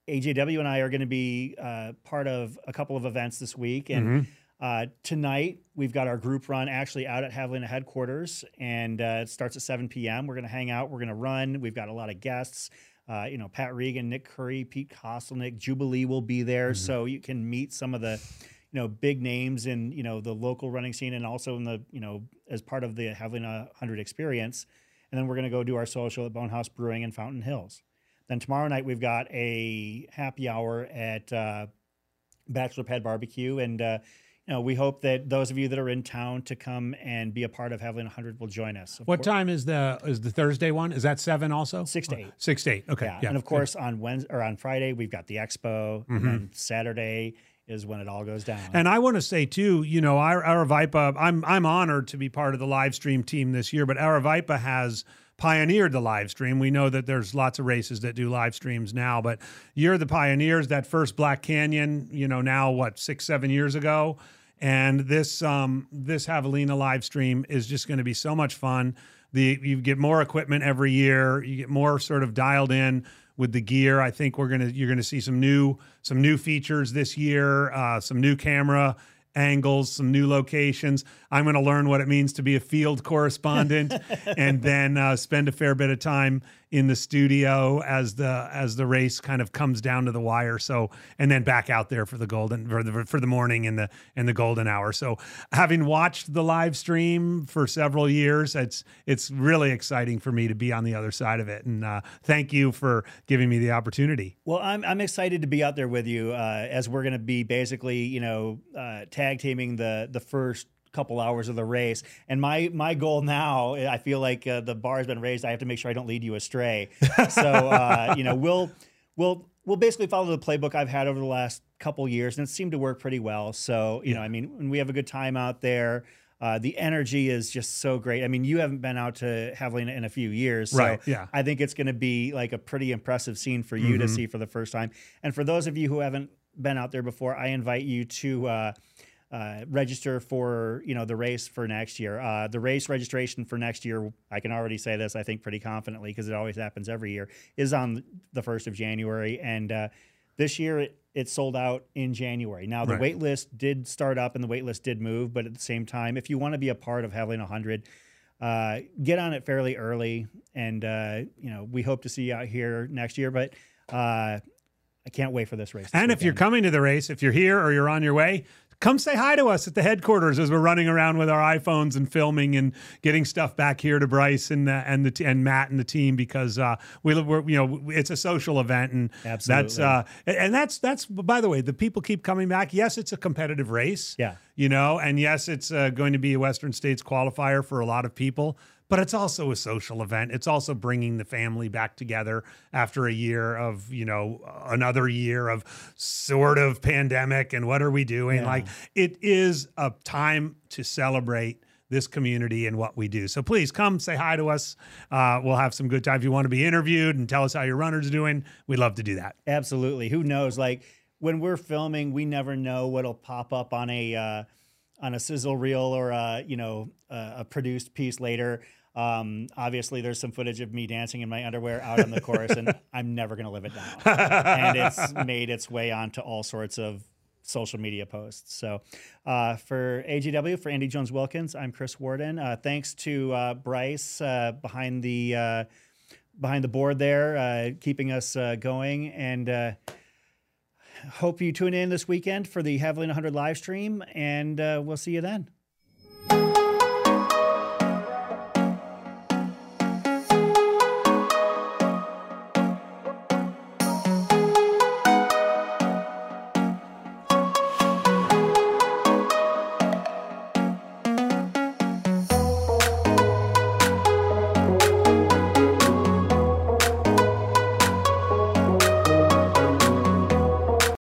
A J W and I are going to be uh, part of a couple of events this week. And mm-hmm. Uh, tonight, we've got our group run actually out at Javelina headquarters, and uh, it starts at seven p m We're going to hang out. We're going to run. We've got a lot of guests. Uh, you know, Pat Reagan, Nick Curry, Pete Kostelnik, Jubilee will be there. Mm-hmm. So you can meet some of the, you know, big names in, you know, the local running scene and also in the, you know, as part of the Javelina one hundred experience. And then we're going to go do our social at Bonehouse Brewing in Fountain Hills. Then tomorrow night, we've got a happy hour at uh, Bachelor Pad Barbecue, and, uh, you know, we hope that those of you that are in town to come and be a part of Javelina one hundred will join us. Of what course. Time is the is the Thursday one? Is that seven also? Six to eight. Oh, six to eight. Okay. Yeah. Yeah. And of course, yeah. on Wednesday or on Friday we've got the expo, mm-hmm. and then Saturday is when it all goes down. And I want to say too, you know, our Aravipa, I'm I'm honored to be part of the live stream team this year, but Aravipa has pioneered the live stream. We know that there's lots of races that do live streams now, but you're the pioneers. That first Black Canyon, you know, now what, six, seven years ago. And this um, this Javelina live stream is just going to be so much fun. The you get more equipment every year. You get more sort of dialed in with the gear. I think we're gonna you're gonna see some new some new features this year, uh, some new camera angles, some new locations. I'm going to learn what it means to be a field correspondent and then uh, spend a fair bit of time in the studio as the as the race kind of comes down to the wire. So, and then back out there for the golden for the, for the morning and the and the golden hour. So, having watched the live stream for several years, it's it's really exciting for me to be on the other side of it. And uh, thank you for giving me the opportunity. Well, I'm I'm excited to be out there with you uh, as we're going to be basically, you know, uh, tag teaming the the first couple hours of the race. And my, my goal now, I feel like uh, the bar has been raised. I have to make sure I don't lead you astray. So, uh, you know, we'll, we'll, we'll basically follow the playbook I've had over the last couple years, and it seemed to work pretty well. So, you know, I mean, when we have a good time out there, uh, the energy is just so great. I mean, you haven't been out to Javelina in a few years. So right, yeah. I think it's going to be like a pretty impressive scene for you mm-hmm. to see for the first time. And for those of you who haven't been out there before, I invite you to, uh, Uh, register for, you know, the race for next year. Uh, the race registration for next year, I can already say this, I think, pretty confidently, because it always happens every year, is on the first of January. And uh, this year it, it sold out in January. Now, the right. wait list did start up and the wait list did move. But at the same time, if you want to be a part of Javelina one hundred, uh, get on it fairly early. And, uh, you know, we hope to see you out here next year. But uh, I can't wait for this race. This and weekend. If you're coming to the race, if you're here or you're on your way, come say hi to us at the headquarters as we're running around with our iPhones and filming and getting stuff back here to Bryce and uh, and the t- and Matt and the team, because uh, we we're, you know, it's a social event, and Absolutely. that's uh, and that's that's by the way, the people keep coming back. Yes, it's a competitive race, yeah, you know, and yes, it's uh, going to be a Western States qualifier for a lot of people. But it's also a social event. It's also bringing the family back together after a year of, you know, another year of sort of pandemic and what are we doing? Yeah. Like, it is a time to celebrate this community and what we do. So please come say hi to us. Uh, we'll have some good time. If you want to be interviewed and tell us how your runner's doing, we'd love to do that. Absolutely. Who knows? Like, when we're filming, we never know what'll pop up on a uh, on a sizzle reel or a, you know, a, a produced piece later. Um, obviously there's some footage of me dancing in my underwear out on the course, and I'm never going to live it down. And it's made its way onto all sorts of social media posts. So, uh, for A G W, for Andy Jones Wilkins, I'm Chris Warden. Uh, thanks to, uh, Bryce, uh, behind the, uh, behind the board there, uh, keeping us, uh, going, and, uh, hope you tune in this weekend for the Javelina one hundred live stream, and, uh, we'll see you then.